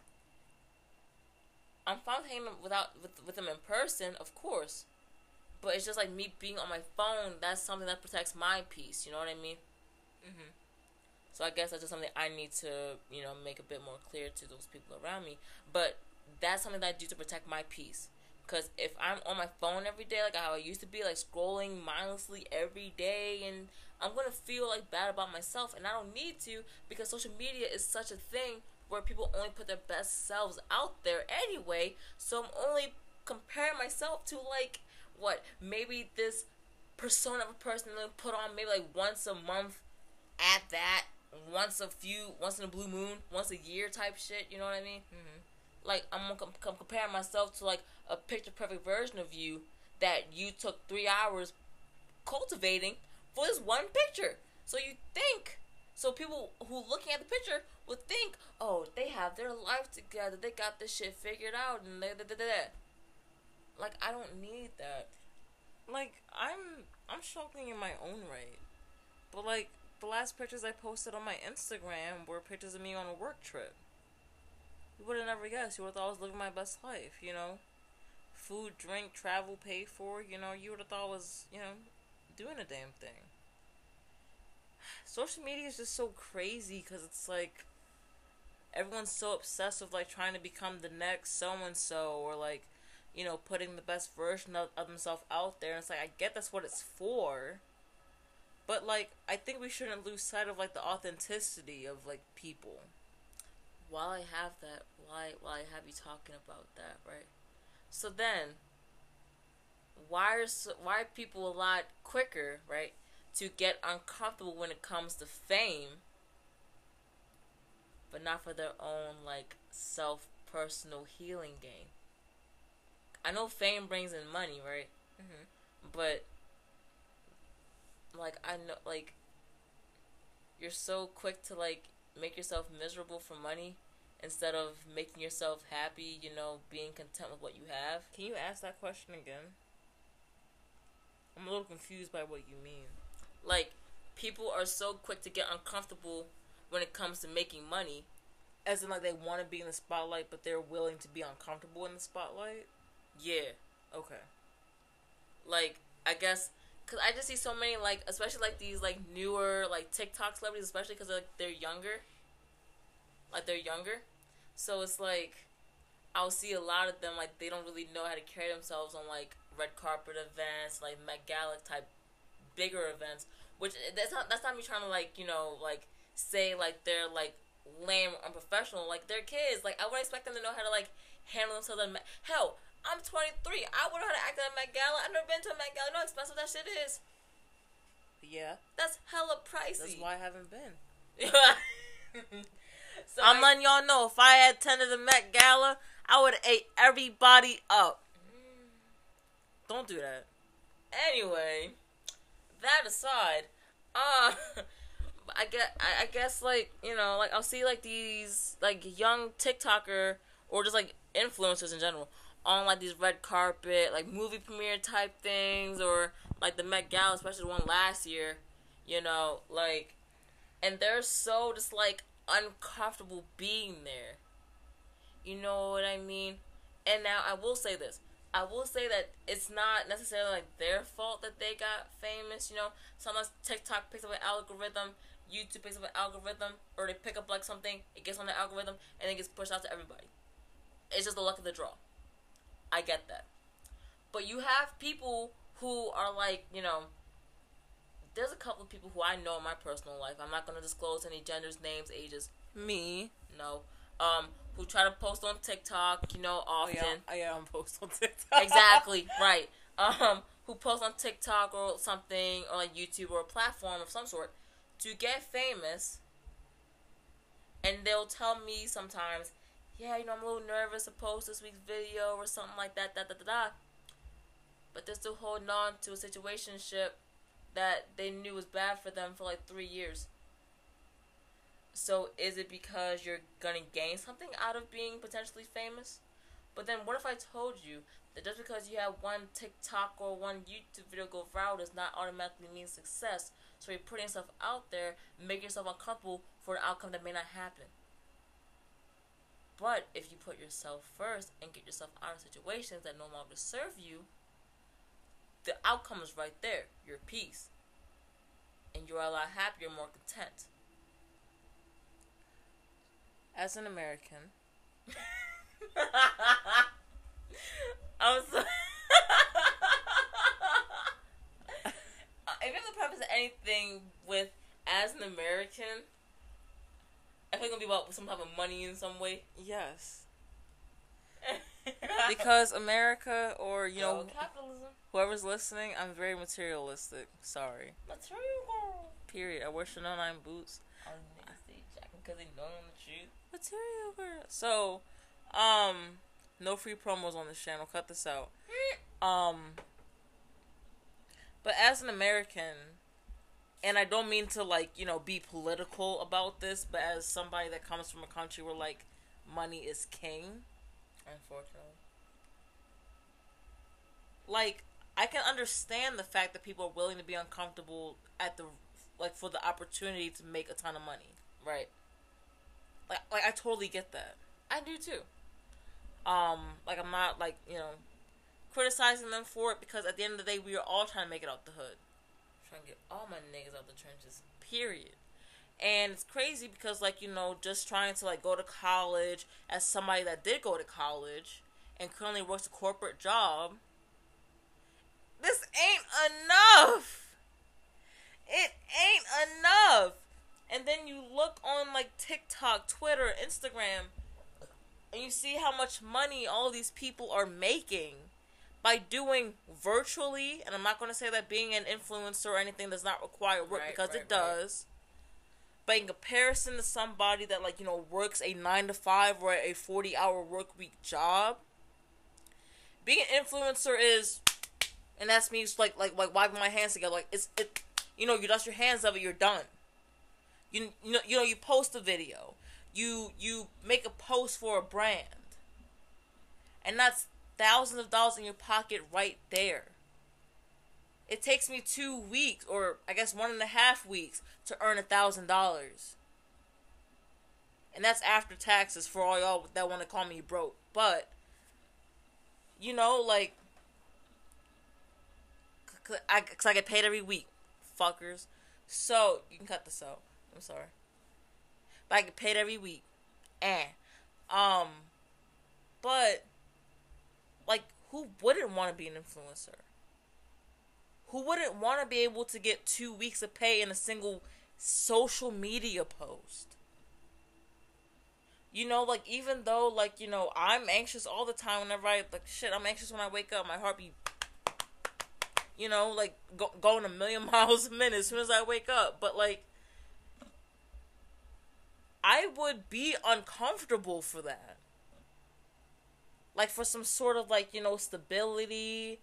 I'm fine with hanging without, with, with them in person, of course. But it's just, like, me being on my phone, that's something that protects my peace, you know what I mean? Mm-hmm. So I guess that's just something I need to, you know, make a bit more clear to those people around me. But that's something that I do to protect my peace. Because if I'm on my phone every day, like how I used to be, like, scrolling mindlessly every day, and I'm going to feel, like, bad about myself, and I don't need to, because social media is such a thing where people only put their best selves out there anyway, so I'm only comparing myself to, like... what, maybe this persona of a person they put on maybe like once a month at that, once a few, once in a blue moon, once a year type shit, you know what I mean? Mm-hmm. Like, I'm gonna com- com- compare myself to like a picture-perfect version of you that you took three hours cultivating for this one picture. So you think, so people who looking at the picture would think, oh, they have their life together, they got this shit figured out, and da da da da. Like, I don't need that. Like, I'm I'm struggling in my own right. But, like, the last pictures I posted on my Instagram were pictures of me on a work trip. You would have never guessed. You would have thought I was living my best life, you know? Food, drink, travel, paid for, you know? You would have thought I was, you know, doing a damn thing. Social media is just so crazy because it's, like, everyone's so obsessed with, like, trying to become the next so-and-so or, like, you know, putting the best version of, of themselves out there, and it's like, I get that's what it's for, but, like, I think we shouldn't lose sight of, like, the authenticity of, like, people. While I have that, why, while I have you talking about that, right, so then, why are, why are people a lot quicker, right, to get uncomfortable when it comes to fame, but not for their own, like, self-personal healing game? I know fame brings in money, right? Mm-hmm. But, like, I know, like, you're so quick to, like, make yourself miserable for money instead of making yourself happy, you know, being content with what you have. Can you ask that question again? I'm a little confused by what you mean. Like, people are so quick to get uncomfortable when it comes to making money, as in, like, they want to be in the spotlight, but they're willing to be uncomfortable in the spotlight? Yeah. Okay. Like, I guess, because I just see so many, like, especially, like, these, like, newer, like, TikTok celebrities, especially because, like, they're younger. Like, they're younger. So it's, like, I'll see a lot of them, like, they don't really know how to carry themselves on, like, red carpet events, like, Met Gala type bigger events, which, that's not, that's not me trying to, like, you know, like, say, like, they're, like, lame or unprofessional. Like, they're kids. Like, I would expect them to know how to, like, handle themselves. Hell, I'm twenty-three. I would know how to act at a Met Gala. I've never been to a Met Gala. You know how expensive that shit is. Yeah. That's hella pricey. That's why I haven't been. So I'm I, letting y'all know, if I had ten of the Met Gala, I would have ate everybody up. Mm. Don't do that. Anyway, that aside, uh, I guess, I, I guess, like, you know, like, I'll see, like, these, like, young TikToker, or just, like, influencers in general, on, like, these red carpet, like, movie premiere type things, or, like, the Met Gala, especially the one last year, you know, like, and they're so just, like, uncomfortable being there. You know what I mean? And now, I will say this. I will say that it's not necessarily, like, their fault that they got famous, you know? Sometimes TikTok picks up an algorithm, YouTube picks up an algorithm, or they pick up, like, something, it gets on the algorithm, and it gets pushed out to everybody. It's just the luck of the draw. I get that. But you have people who are, like, you know, there's a couple of people who I know in my personal life, I'm not going to disclose any genders, names, ages. Me? No. Um, who try to post on TikTok, you know, often. Oh, yeah, I am, I am post on TikTok. Exactly, right. Um, who post on TikTok or something, or like YouTube or a platform of some sort, to get famous, and they'll tell me sometimes, yeah, you know, I'm a little nervous to post this week's video or something like that, da da da da. But they're still holding on to a situationship that they knew was bad for them for like three years. So is it because you're gonna gain something out of being potentially famous? But then what if I told you that just because you have one TikTok or one YouTube video go viral does not automatically mean success? So you're putting yourself out there, making yourself uncomfortable for an outcome that may not happen. But if you put yourself first and get yourself out of situations that no longer serve you, the outcome is right there. Your peace. And you're a lot happier, more content. As an American. I'm sorry. If you have to preface anything with as an American, I think it's going to be about some type of money in some way. Yes. Because America, or, you know, oh, capitalism. Whoever's listening, I'm very materialistic. Sorry. Material. Period. I wear Chanel nine boots. I'm nasty, jacking, because they know I'm the truth. Material girl. So, um, no free promos on this channel. Cut this out. um, but as an American, and I don't mean to, like, you know, be political about this, but as somebody that comes from a country where, like, money is king. Unfortunately. Like, I can understand the fact that people are willing to be uncomfortable at the, like, for the opportunity to make a ton of money. Right. Like, like I totally get that. I do, too. Um, like, I'm not, like, you know, criticizing them for it, because at the end of the day, we are all trying to make it out the hood. I'm trying to get all my niggas out the trenches. Period. And it's crazy because, like, you know, just trying to, like, go to college as somebody that did go to college and currently works a corporate job, this ain't enough. It ain't enough. And then you look on, like, TikTok, Twitter, Instagram, and you see how much money all these people are making by doing virtually, and I'm not going to say that being an influencer or anything does not require work, right, because right, it does. Right. But in comparison to somebody that, like, you know, works a nine to five or a forty-hour work week job, being an influencer is And that's me just like like like wiping my hands together. Like it's it, you know, you dust your hands of it, you're done. You you know you know you post a video, you you make a post for a brand, and that's thousands of dollars in your pocket right there. It takes me two weeks, or I guess one and a half weeks, to earn a thousand dollars. And that's after taxes for all y'all that want to call me broke. But, you know, like, cause I, cause I get paid every week, fuckers. So, you can cut this out. I'm sorry. But I get paid every week. Eh. Um, but, like, who wouldn't want to be an influencer? Who wouldn't want to be able to get two weeks of pay in a single social media post? You know, like, even though, like, you know, I'm anxious all the time whenever I, like, shit, I'm anxious when I wake up. My heartbeat, you know, like, go, going a million miles a minute as soon as I wake up. But, like, I would be uncomfortable for that. Like, for some sort of, like, you know, stability,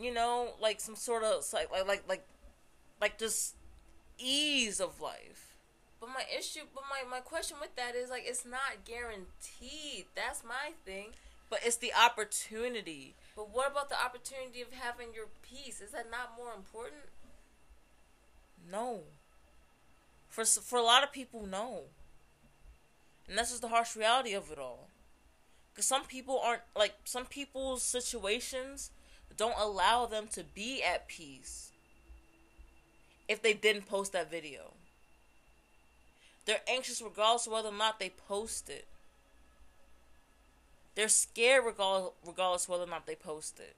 you know, like, some sort of, like, like, like, like, like just ease of life. But my issue, but my, my question with that is, like, it's not guaranteed. That's my thing. But it's the opportunity. But what about the opportunity of having your peace? Is that not more important? No. For, for a lot of people, no. And that's just the harsh reality of it all. Because some people aren't, like, some people's situations don't allow them to be at peace if they didn't post that video. They're anxious regardless of whether or not they post it. They're scared regardless of whether or not they post it.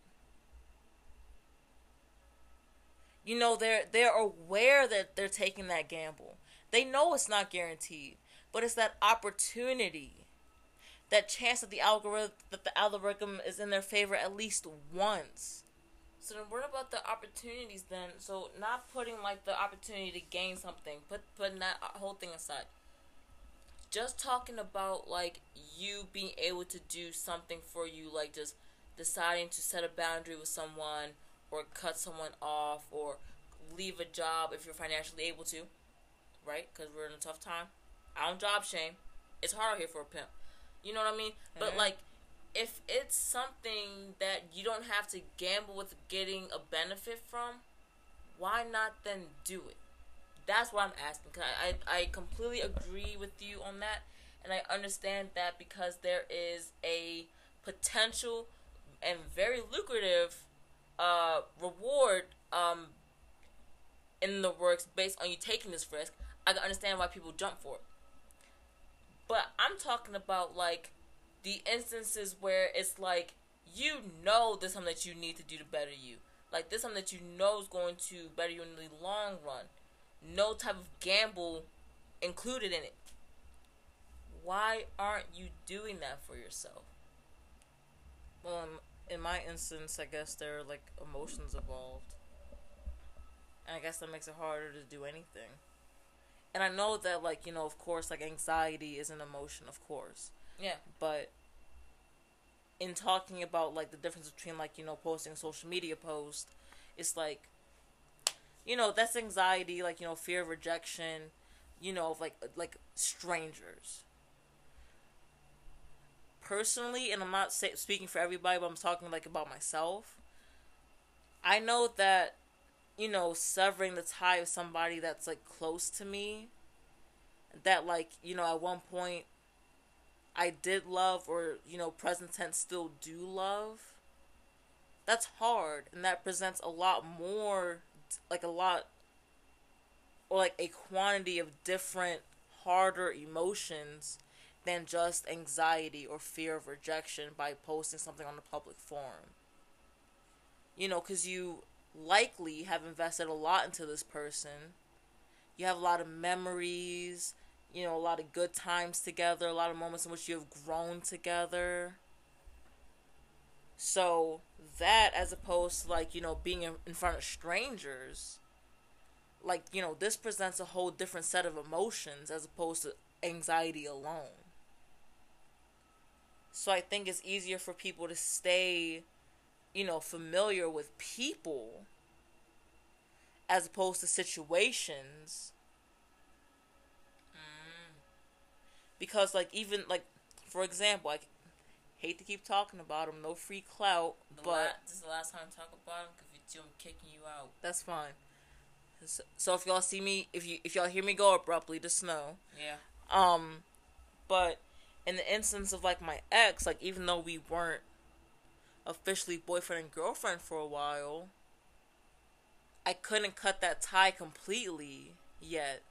You know, they're, they're aware that they're taking that gamble. They know it's not guaranteed, but it's that opportunity, that chance that the algorithm, that the algorithm is in their favor at least once. So then what about the opportunities then? So not putting, like, the opportunity to gain something, put, putting that whole thing aside. Just talking about, like, you being able to do something for you, like just deciding to set a boundary with someone or cut someone off or leave a job if you're financially able to, right? Because we're in a tough time. I don't job shame. It's hard out here for a pimp. You know what I mean? Mm-hmm. But, like, if it's something that you don't have to gamble with getting a benefit from, why not then do it? That's what I'm asking. Cause I, I, I completely agree with you on that, and I understand that because there is a potential and very lucrative uh, reward um, in the works based on you taking this risk. I can understand why people jump for it. But I'm talking about, like, the instances where it's like, you know there's something that you need to do to better you. Like, there's something that you know is going to better you in the long run. No type of gamble included in it. Why aren't you doing that for yourself? Well, in, in my instance, I guess there are, like, emotions involved. And I guess that makes it harder to do anything. And I know that, like, you know, of course, like, anxiety is an emotion, of course. Yeah. But in talking about, like, the difference between, like, you know, posting a social media post, it's like, you know, that's anxiety, like, you know, fear of rejection, you know, of, like, like strangers. Personally, and I'm not say, speaking for everybody, but I'm talking, like, about myself. I know that, you know, severing the tie of somebody that's, like, close to me, that, like, you know, at one point I did love, or, you know, present tense still do love, that's hard, and that presents a lot more, like, a lot, or, like, a quantity of different, harder emotions than just anxiety or fear of rejection by posting something on a public forum. You know, because you likely have invested a lot into this person, you have a lot of memories, you know, a lot of good times together, a lot of moments in which you have grown together. So that, as opposed to, like, you know, being in, in front of strangers, like, you know, this presents a whole different set of emotions as opposed to anxiety alone. So I think it's easier for people to stay you know, familiar with people as opposed to situations. Mm. Because, like, even, like, for example, like, hate to keep talking about him, no free clout, the but... La- this is the last time I talk about him, because I'm kicking you out. That's fine. So if y'all see me, if you if y'all hear me go abruptly, just know. Yeah. Um, but in the instance of, like, my ex, like, even though we weren't officially boyfriend and girlfriend for a while, I couldn't cut that tie completely yet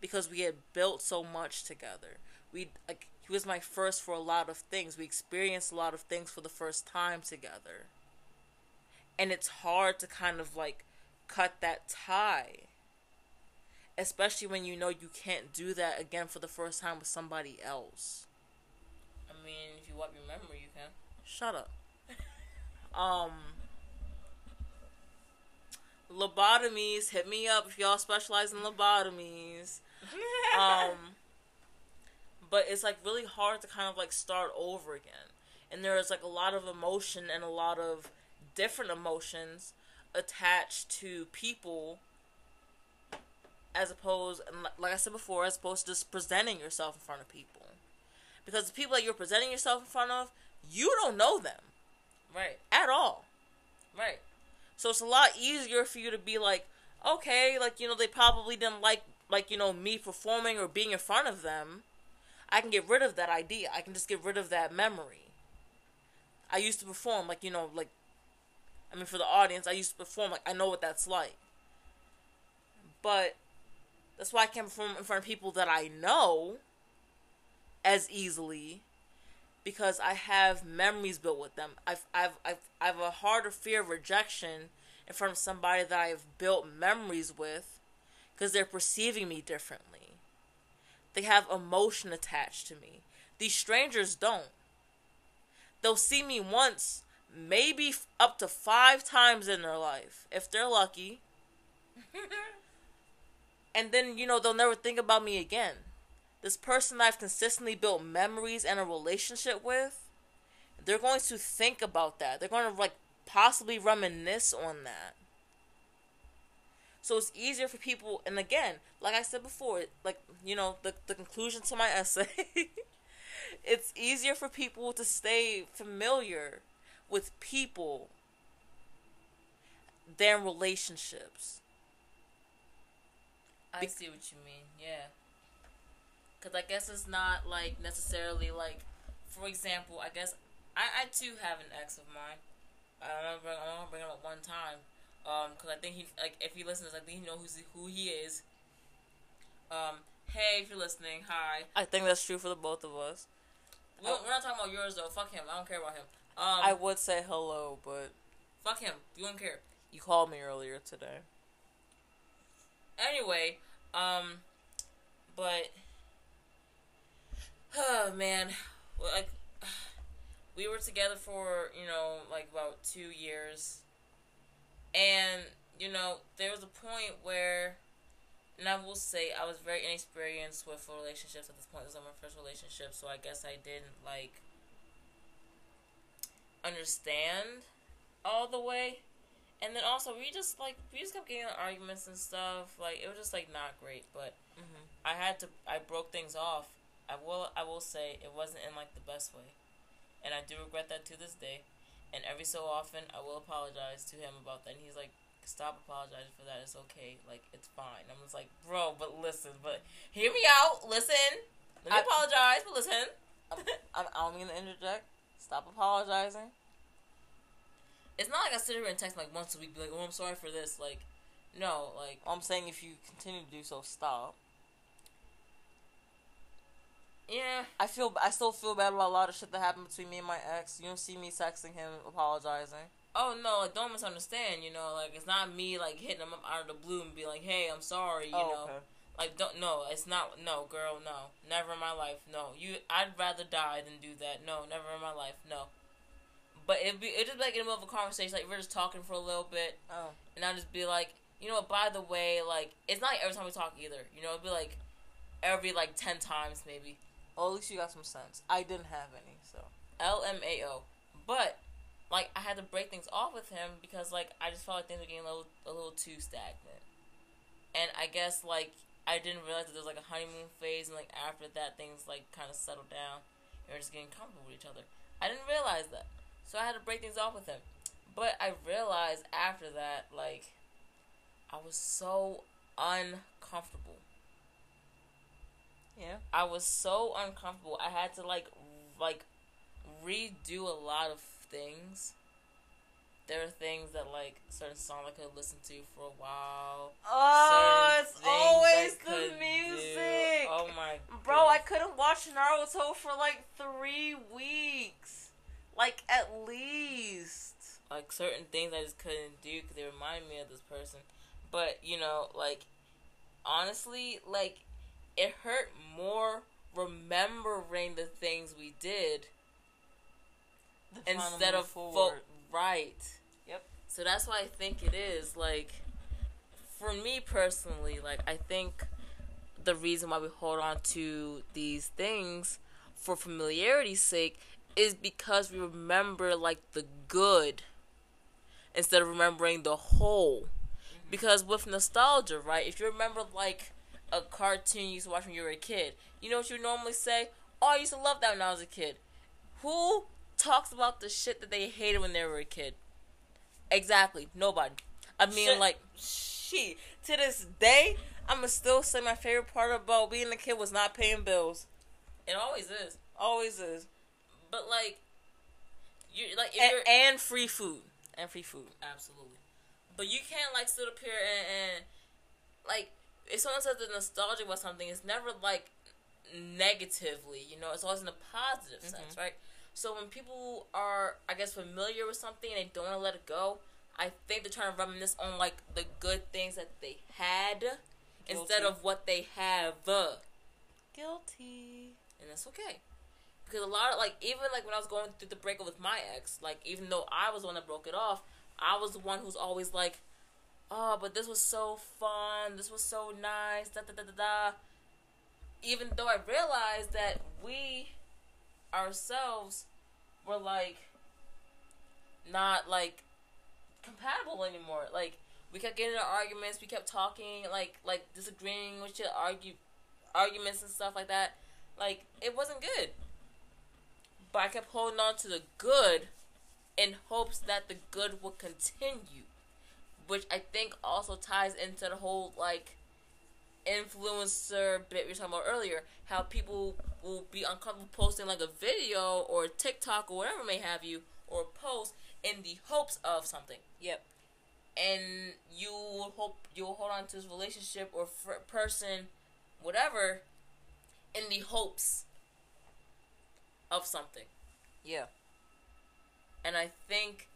because we had built so much together. We, like, he was my first for a lot of things. We experienced a lot of things for the first time together. And it's hard to kind of, like, cut that tie, especially when you know you can't do that again for the first time with somebody else. I mean, if you wipe your memory, you can. Shut up. um, lobotomies, hit me up if y'all specialize in lobotomies. um, but it's, like, really hard to kind of, like, start over again, and there's, like, a lot of emotion and a lot of different emotions attached to people, as opposed, and like I said before, as opposed to just presenting yourself in front of people, because the people that you're presenting yourself in front of, you don't know them, right, at all, right. So it's a lot easier for you to be like, okay, like, you know, they probably didn't like, like, you know, me performing or being in front of them. I can get rid of that idea. I can just get rid of that memory. I used to perform, like, you know, like, I mean, for the audience, I used to perform, like, I know what that's like. But that's why I can't perform in front of people that I know as easily, because I have memories built with them. I've, I've, I've, I have a harder fear of rejection in front of somebody that I've built memories with, because they're perceiving me differently. They have emotion attached to me. These strangers don't. They'll see me once, maybe up to five times in their life, if they're lucky. And then, you know, they'll never think about me again. This person I've consistently built memories and a relationship with, they're going to think about that. They're going to, like, possibly reminisce on that. So it's easier for people, and again, like I said before, like, you know, the, the conclusion to my essay, it's easier for people to stay familiar with people than relationships. I see what you mean, yeah. Because I guess it's not, like, necessarily, like, for example, I guess, I, I too have an ex of mine. I don't know, bring him up one time, um, because I think he, like, if he listens, I think he knows who, who he is. Um, hey, if you're listening, hi. I think that's true for the both of us. We're, oh. we're not talking about yours, though. Fuck him. I don't care about him. Um, I would say hello, but... Fuck him. You don't care. You called me earlier today. Anyway, um... But... Oh, man. Like, we were together for, you know, like, about two years. And, you know, there was a point where... And I will say, I was very inexperienced with relationships at this point. This was my first relationship, so I guess I didn't, like... understand all the way, and then also we just like we just kept getting in arguments and stuff. Like, it was just like not great, but mm-hmm. I had to I broke things off. I will I will say it wasn't in like the best way, and I do regret that to this day. And every so often I will apologize to him about that, and he's like, stop apologizing for that, it's okay, like, it's fine. I'm just like, bro, but listen, but hear me out, listen. Let me I, apologize, but listen. I'm, I'm gonna interject. Stop apologizing. It's not like I sit here and text like once a week, be like, oh, I'm sorry for this. Like, no, like... I'm saying if you continue to do so, stop. Yeah. I feel, I still feel bad about a lot of shit that happened between me and my ex. You don't see me texting him, apologizing. Oh, no, like, don't misunderstand, you know? Like, it's not me, like, hitting him up out of the blue and be like, hey, I'm sorry, you oh, know? Okay. Like, don't, no, it's not, no, girl, no, never in my life, no, you, I'd rather die than do that, no, never in my life, no, but it'd be, it'd just be like in the middle of a conversation, like, we're just talking for a little bit, oh. and I'd just be like, you know what, by the way, like, it's not like every time we talk either, you know, it'd be like, every, like, ten times, maybe. Well, at least you got some sense. I didn't have any, so. L M A O, but, like, I had to break things off with him because, like, I just felt like things were getting a little, a little too stagnant. And I guess, like, I didn't realize that there was, like, a honeymoon phase, and, like, after that, things, like, kind of settled down, and we're just getting comfortable with each other. I didn't realize that. So I had to break things off with him. But I realized after that, like, I was so uncomfortable. Yeah. I was so uncomfortable. I had to, like, like, redo a lot of things. There are things that, like, certain songs I could listen to for a while. Oh, certain it's always the music. Do. Oh, my God. Bro, goodness. I couldn't watch Naruto for, like, three weeks. Like, at least. Like, certain things I just couldn't do because they remind me of this person. But, you know, like, honestly, like, it hurt more remembering the things we did the instead of fo- right. Yep. So that's why I think it is, like, for me personally, like, I think the reason why we hold on to these things for familiarity's sake is because we remember, like, the good instead of remembering the whole. Mm-hmm. Because with nostalgia, right, if you remember, like, a cartoon you used to watch when you were a kid, you know what you normally say? Oh, I used to love that when I was a kid. Who talks about the shit that they hated when they were a kid? Exactly. Nobody. I mean, shit. Like, shit. To this day, I'ma still say my favorite part about being a kid was not paying bills. It always is. Always is. But, like, you like if and, you're... and free food. And free food. Absolutely. But you can't, like, sit up here and, and like, if someone says the nostalgia was something, it's never, like, negatively, you know? It's always in a positive mm-hmm. sense, right? So when people are, I guess, familiar with something and they don't want to let it go, I think they're trying to reminisce on, like, the good things that they had Guilty. Instead of what they have. Guilty. And that's okay. Because a lot of, like, even, like, when I was going through the breakup with my ex, like, even though I was the one that broke it off, I was the one who's always, like, oh, but this was so fun, this was so nice, da da da da da. Even though I realized that we ourselves were, like, not, like, compatible anymore. Like, we kept getting into arguments, we kept talking, like, like disagreeing with your argue, arguments and stuff like that. Like, it wasn't good. But I kept holding on to the good in hopes that the good would continue. Which I think also ties into the whole, like, influencer bit we were talking about earlier. How people will be uncomfortable posting, like, a video or a TikTok or whatever may have you, or a post in the hopes of something. Yep. And you will hope, you'll hold on to this relationship or f- person, whatever, in the hopes of something. Yeah. And I think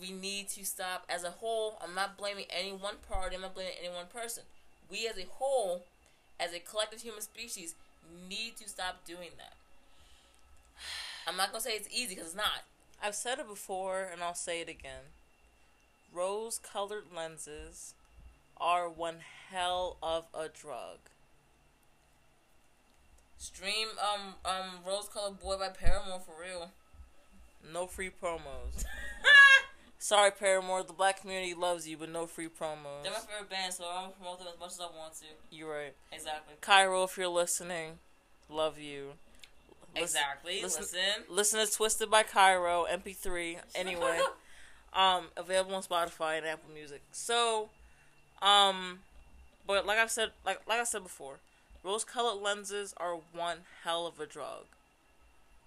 we need to stop as a whole. I'm not blaming any one party. I'm not blaming any one person. We as a whole, as a collective human species, need to stop doing that. I'm not going to say it's easy because it's not. I've said it before and I'll say it again. Rose-colored lenses are one hell of a drug. Stream um um Rose-Colored Boy by Paramore for real. No free promos. Sorry, Paramore, the black community loves you, but no free promos. They're my favorite band, so I'm going to promote them as much as I want to. You're right. Exactly. Cairo, if you're listening, love you. Listen, exactly. Listen, listen. Listen to Twisted by Cairo, M P three, anyway. um, available on Spotify and Apple Music. So, um, but like I said, like like I said before, rose-colored lenses are one hell of a drug.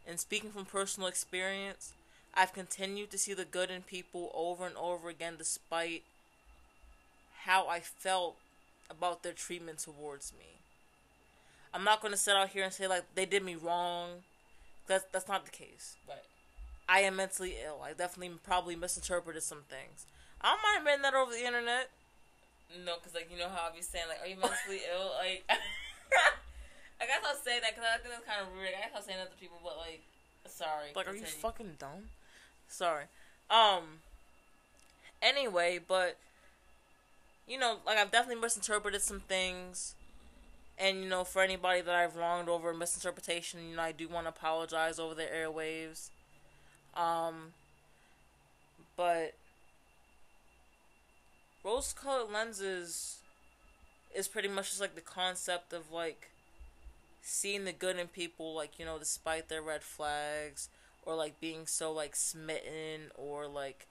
And speaking from personal experience, I've continued to see the good in people over and over again despite how I felt about their treatment towards me. I'm not going to sit out here and say, like, they did me wrong. That's, that's not the case. Right. I am mentally ill. I definitely probably misinterpreted some things. I don't mind admitting that over the internet. No, because, like, you know how I be saying, like, are you mentally ill? Like, I guess I'll say that because I think that's kind of rude. I guess I'll say that to people, but, like, sorry. Like, continue. Are you fucking dumb? Sorry. Um, anyway, but, you know, like, I've definitely misinterpreted some things, and, you know, for anybody that I've wronged over misinterpretation, you know, I do want to apologize over the airwaves. Um, but rose-colored lenses is pretty much just like the concept of like seeing the good in people, like, you know, despite their red flags, or like being so like smitten, or like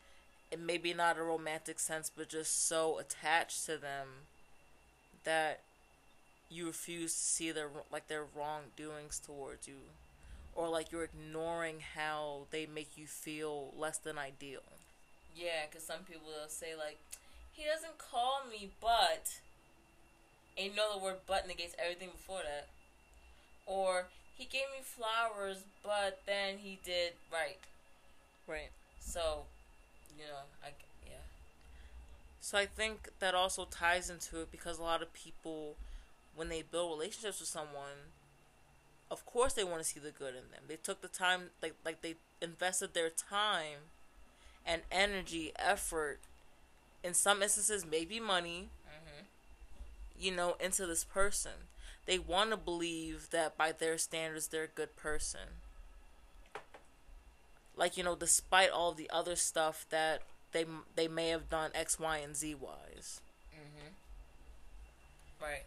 it maybe not a romantic sense, but just so attached to them that you refuse to see their like their wrongdoings towards you, or like you're ignoring how they make you feel less than ideal. Yeah, because some people will say like, he doesn't call me, but, and you know the word but negates everything before that. Or, he gave me flowers, but then he did right. Right. So, you know, I, yeah. So I think that also ties into it, because a lot of people, when they build relationships with someone, of course they want to see the good in them. They took the time, like, like they invested their time and energy, effort, in some instances, maybe money, mm-hmm. you know, into this person. They want to believe that by their standards, they're a good person. Like, you know, despite all the other stuff that they they may have done X, Y, and Z wise. Mm-hmm. Right.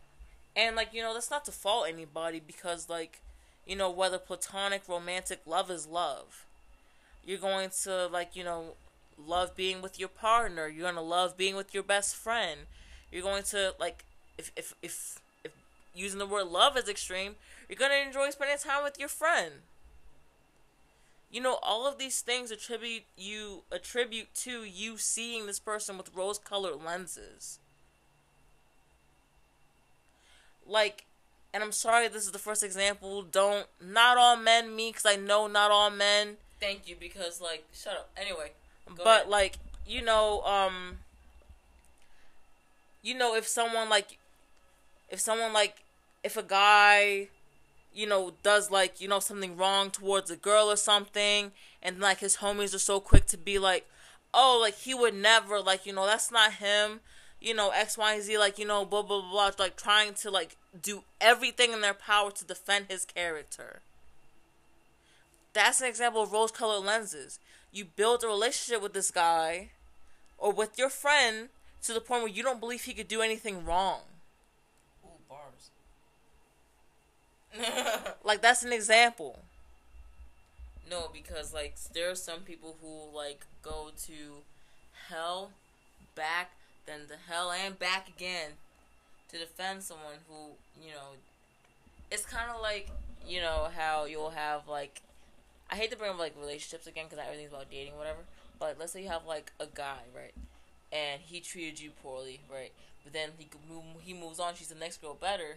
And, like, you know, that's not to fault anybody, because, like, you know, whether platonic, romantic, love is love. You're going to, like, you know, love being with your partner. You're going to love being with your best friend. You're going to, like, if if if... using the word love as extreme, you're going to enjoy spending time with your friend. You know, all of these things attribute you attribute to you seeing this person with rose-colored lenses. Like, and I'm sorry this is the first example, don't, not all men me, because I know not all men. Thank you, because, like, shut up. Anyway, go But, ahead. like, you know, um, you know, if someone, like, if someone, like, if a guy, you know, does, like, you know, something wrong towards a girl or something, and, like, his homies are so quick to be, like, oh, like, he would never, like, you know, that's not him, you know, X, Y, and Z, like, you know, blah, blah, blah, like, trying to, like, do everything in their power to defend his character. That's an example of rose-colored lenses. You build a relationship with this guy, or with your friend, to the point where you don't believe he could do anything wrong. Bars. Like, that's an example. No, because, like, there are some people who, like, go to hell, back, then to hell and back again to defend someone who, you know, it's kind of like, you know, how you'll have, like, I hate to bring up, like, relationships again, because everything's about dating or whatever, but let's say you have, like, a guy, right, and he treated you poorly, right? But then he move, he moves on. She's the next girl better.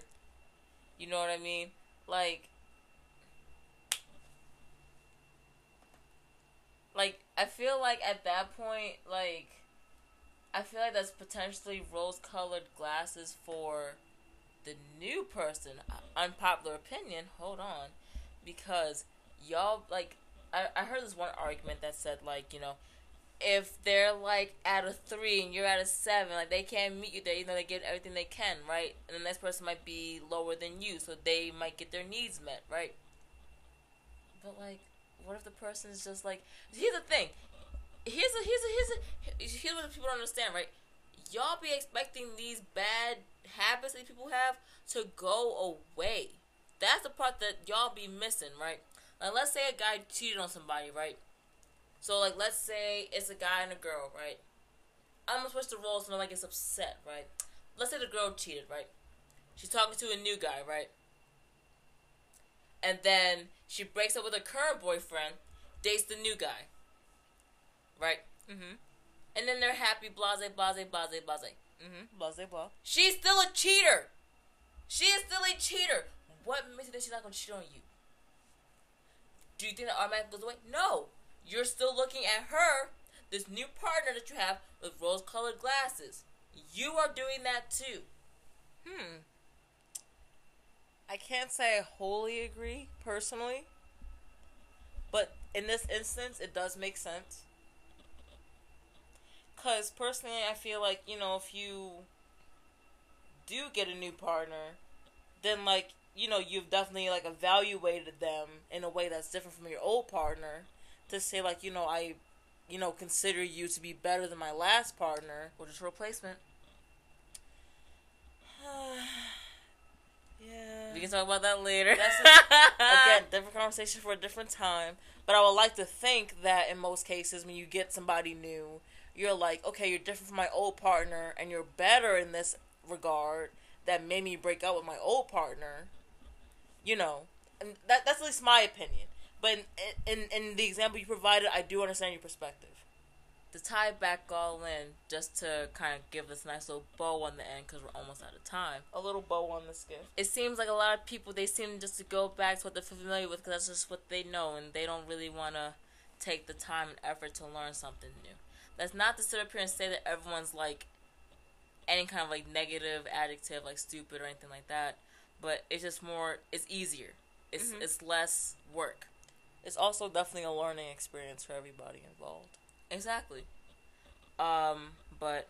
You know what I mean? Like, like I feel like at that point, like, I feel like that's potentially rose-colored glasses for the new person. Unpopular opinion. Hold on, because y'all like I I heard this one argument that said, like, you know, if they're, like, at a three and you're at a seven, like, they can't meet you there, you know, they give everything they can, right? And the next person might be lower than you, so they might get their needs met, right? But, like, what if the person's just, like... Here's the thing. Here's a, here's a, here's a... Here's what people don't understand, right? Y'all be expecting these bad habits that people have to go away. That's the part that y'all be missing, right? Like, let's say a guy cheated on somebody, right? So, like, let's say it's a guy and a girl, right? I'm going to switch the roles so nobody gets upset, right? Let's say the girl cheated, right? She's talking to a new guy, right? And then she breaks up with her current boyfriend, dates the new guy, right? Mm-hmm. And then they're happy, blase, blase, blase, blase. Mm-hmm, blase, blah. She's still a cheater! She is still a cheater! What makes it that she's not going to cheat on you? Do you think that automatically goes away? No! You're still looking at her, this new partner that you have, with rose-colored glasses. You are doing that too. Hmm. I can't say I wholly agree, personally. But in this instance, it does make sense. Because personally, I feel like, you know, if you do get a new partner, then, like, you know, you've definitely, like, evaluated them in a way that's different from your old partner. To say, like, you know, I you know, consider you to be better than my last partner, which is a replacement. Yeah. We can talk about that later. That's a, again, different conversation for a different time. But I would like to think that in most cases, when you get somebody new, you're like, okay, you're different from my old partner, and you're better in this regard that made me break up with my old partner. You know, and that that's at least my opinion. But in, in, in the example you provided, I do understand your perspective. To tie back all in, just to kind of give this nice little bow on the end, because we're almost out of time. A little bow on the skin. It seems like a lot of people, they seem just to go back to what they're familiar with, because that's just what they know, and they don't really want to take the time and effort to learn something new. That's not to sit up here and say that everyone's, like, any kind of, like, negative adjective, like stupid or anything like that, but it's just more, it's easier. It's mm-hmm. It's less work. It's also definitely a learning experience for everybody involved. Exactly. Um, but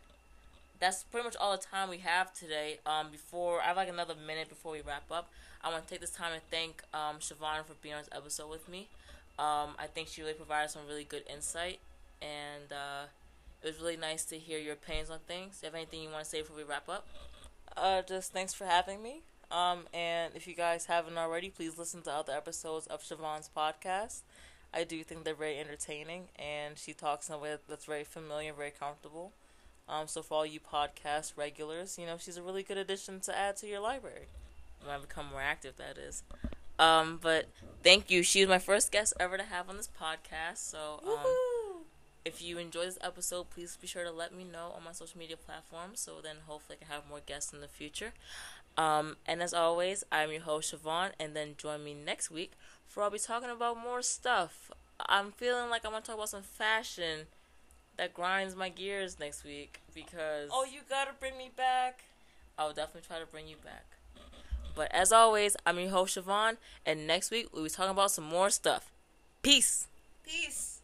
that's pretty much all the time we have today. Um, before I have like another minute before we wrap up, I want to take this time and thank um, Shavone for being on this episode with me. Um, I think she really provided some really good insight, and uh, it was really nice to hear your opinions on things. Do you have anything you want to say before we wrap up? Uh, just thanks for having me. Um, and if you guys haven't already, please listen to other episodes of Shavone's podcast. I do think they're very entertaining, and she talks in a way that's very familiar, very comfortable. Um, so for all you podcast regulars, you know, she's a really good addition to add to your library. When I become more active, that is. Um, but thank you. She was my first guest ever to have on this podcast. So um, if you enjoy this episode, please be sure to let me know on my social media platforms. So then hopefully I can have more guests in the future. Um, and as always, I'm your host, Shavone, and then join me next week for I'll be talking about more stuff. I'm feeling like I want to talk about some fashion that grinds my gears next week because... Oh, you gotta bring me back. I'll definitely try to bring you back. But as always, I'm your host, Shavone, and next week we'll be talking about some more stuff. Peace. Peace.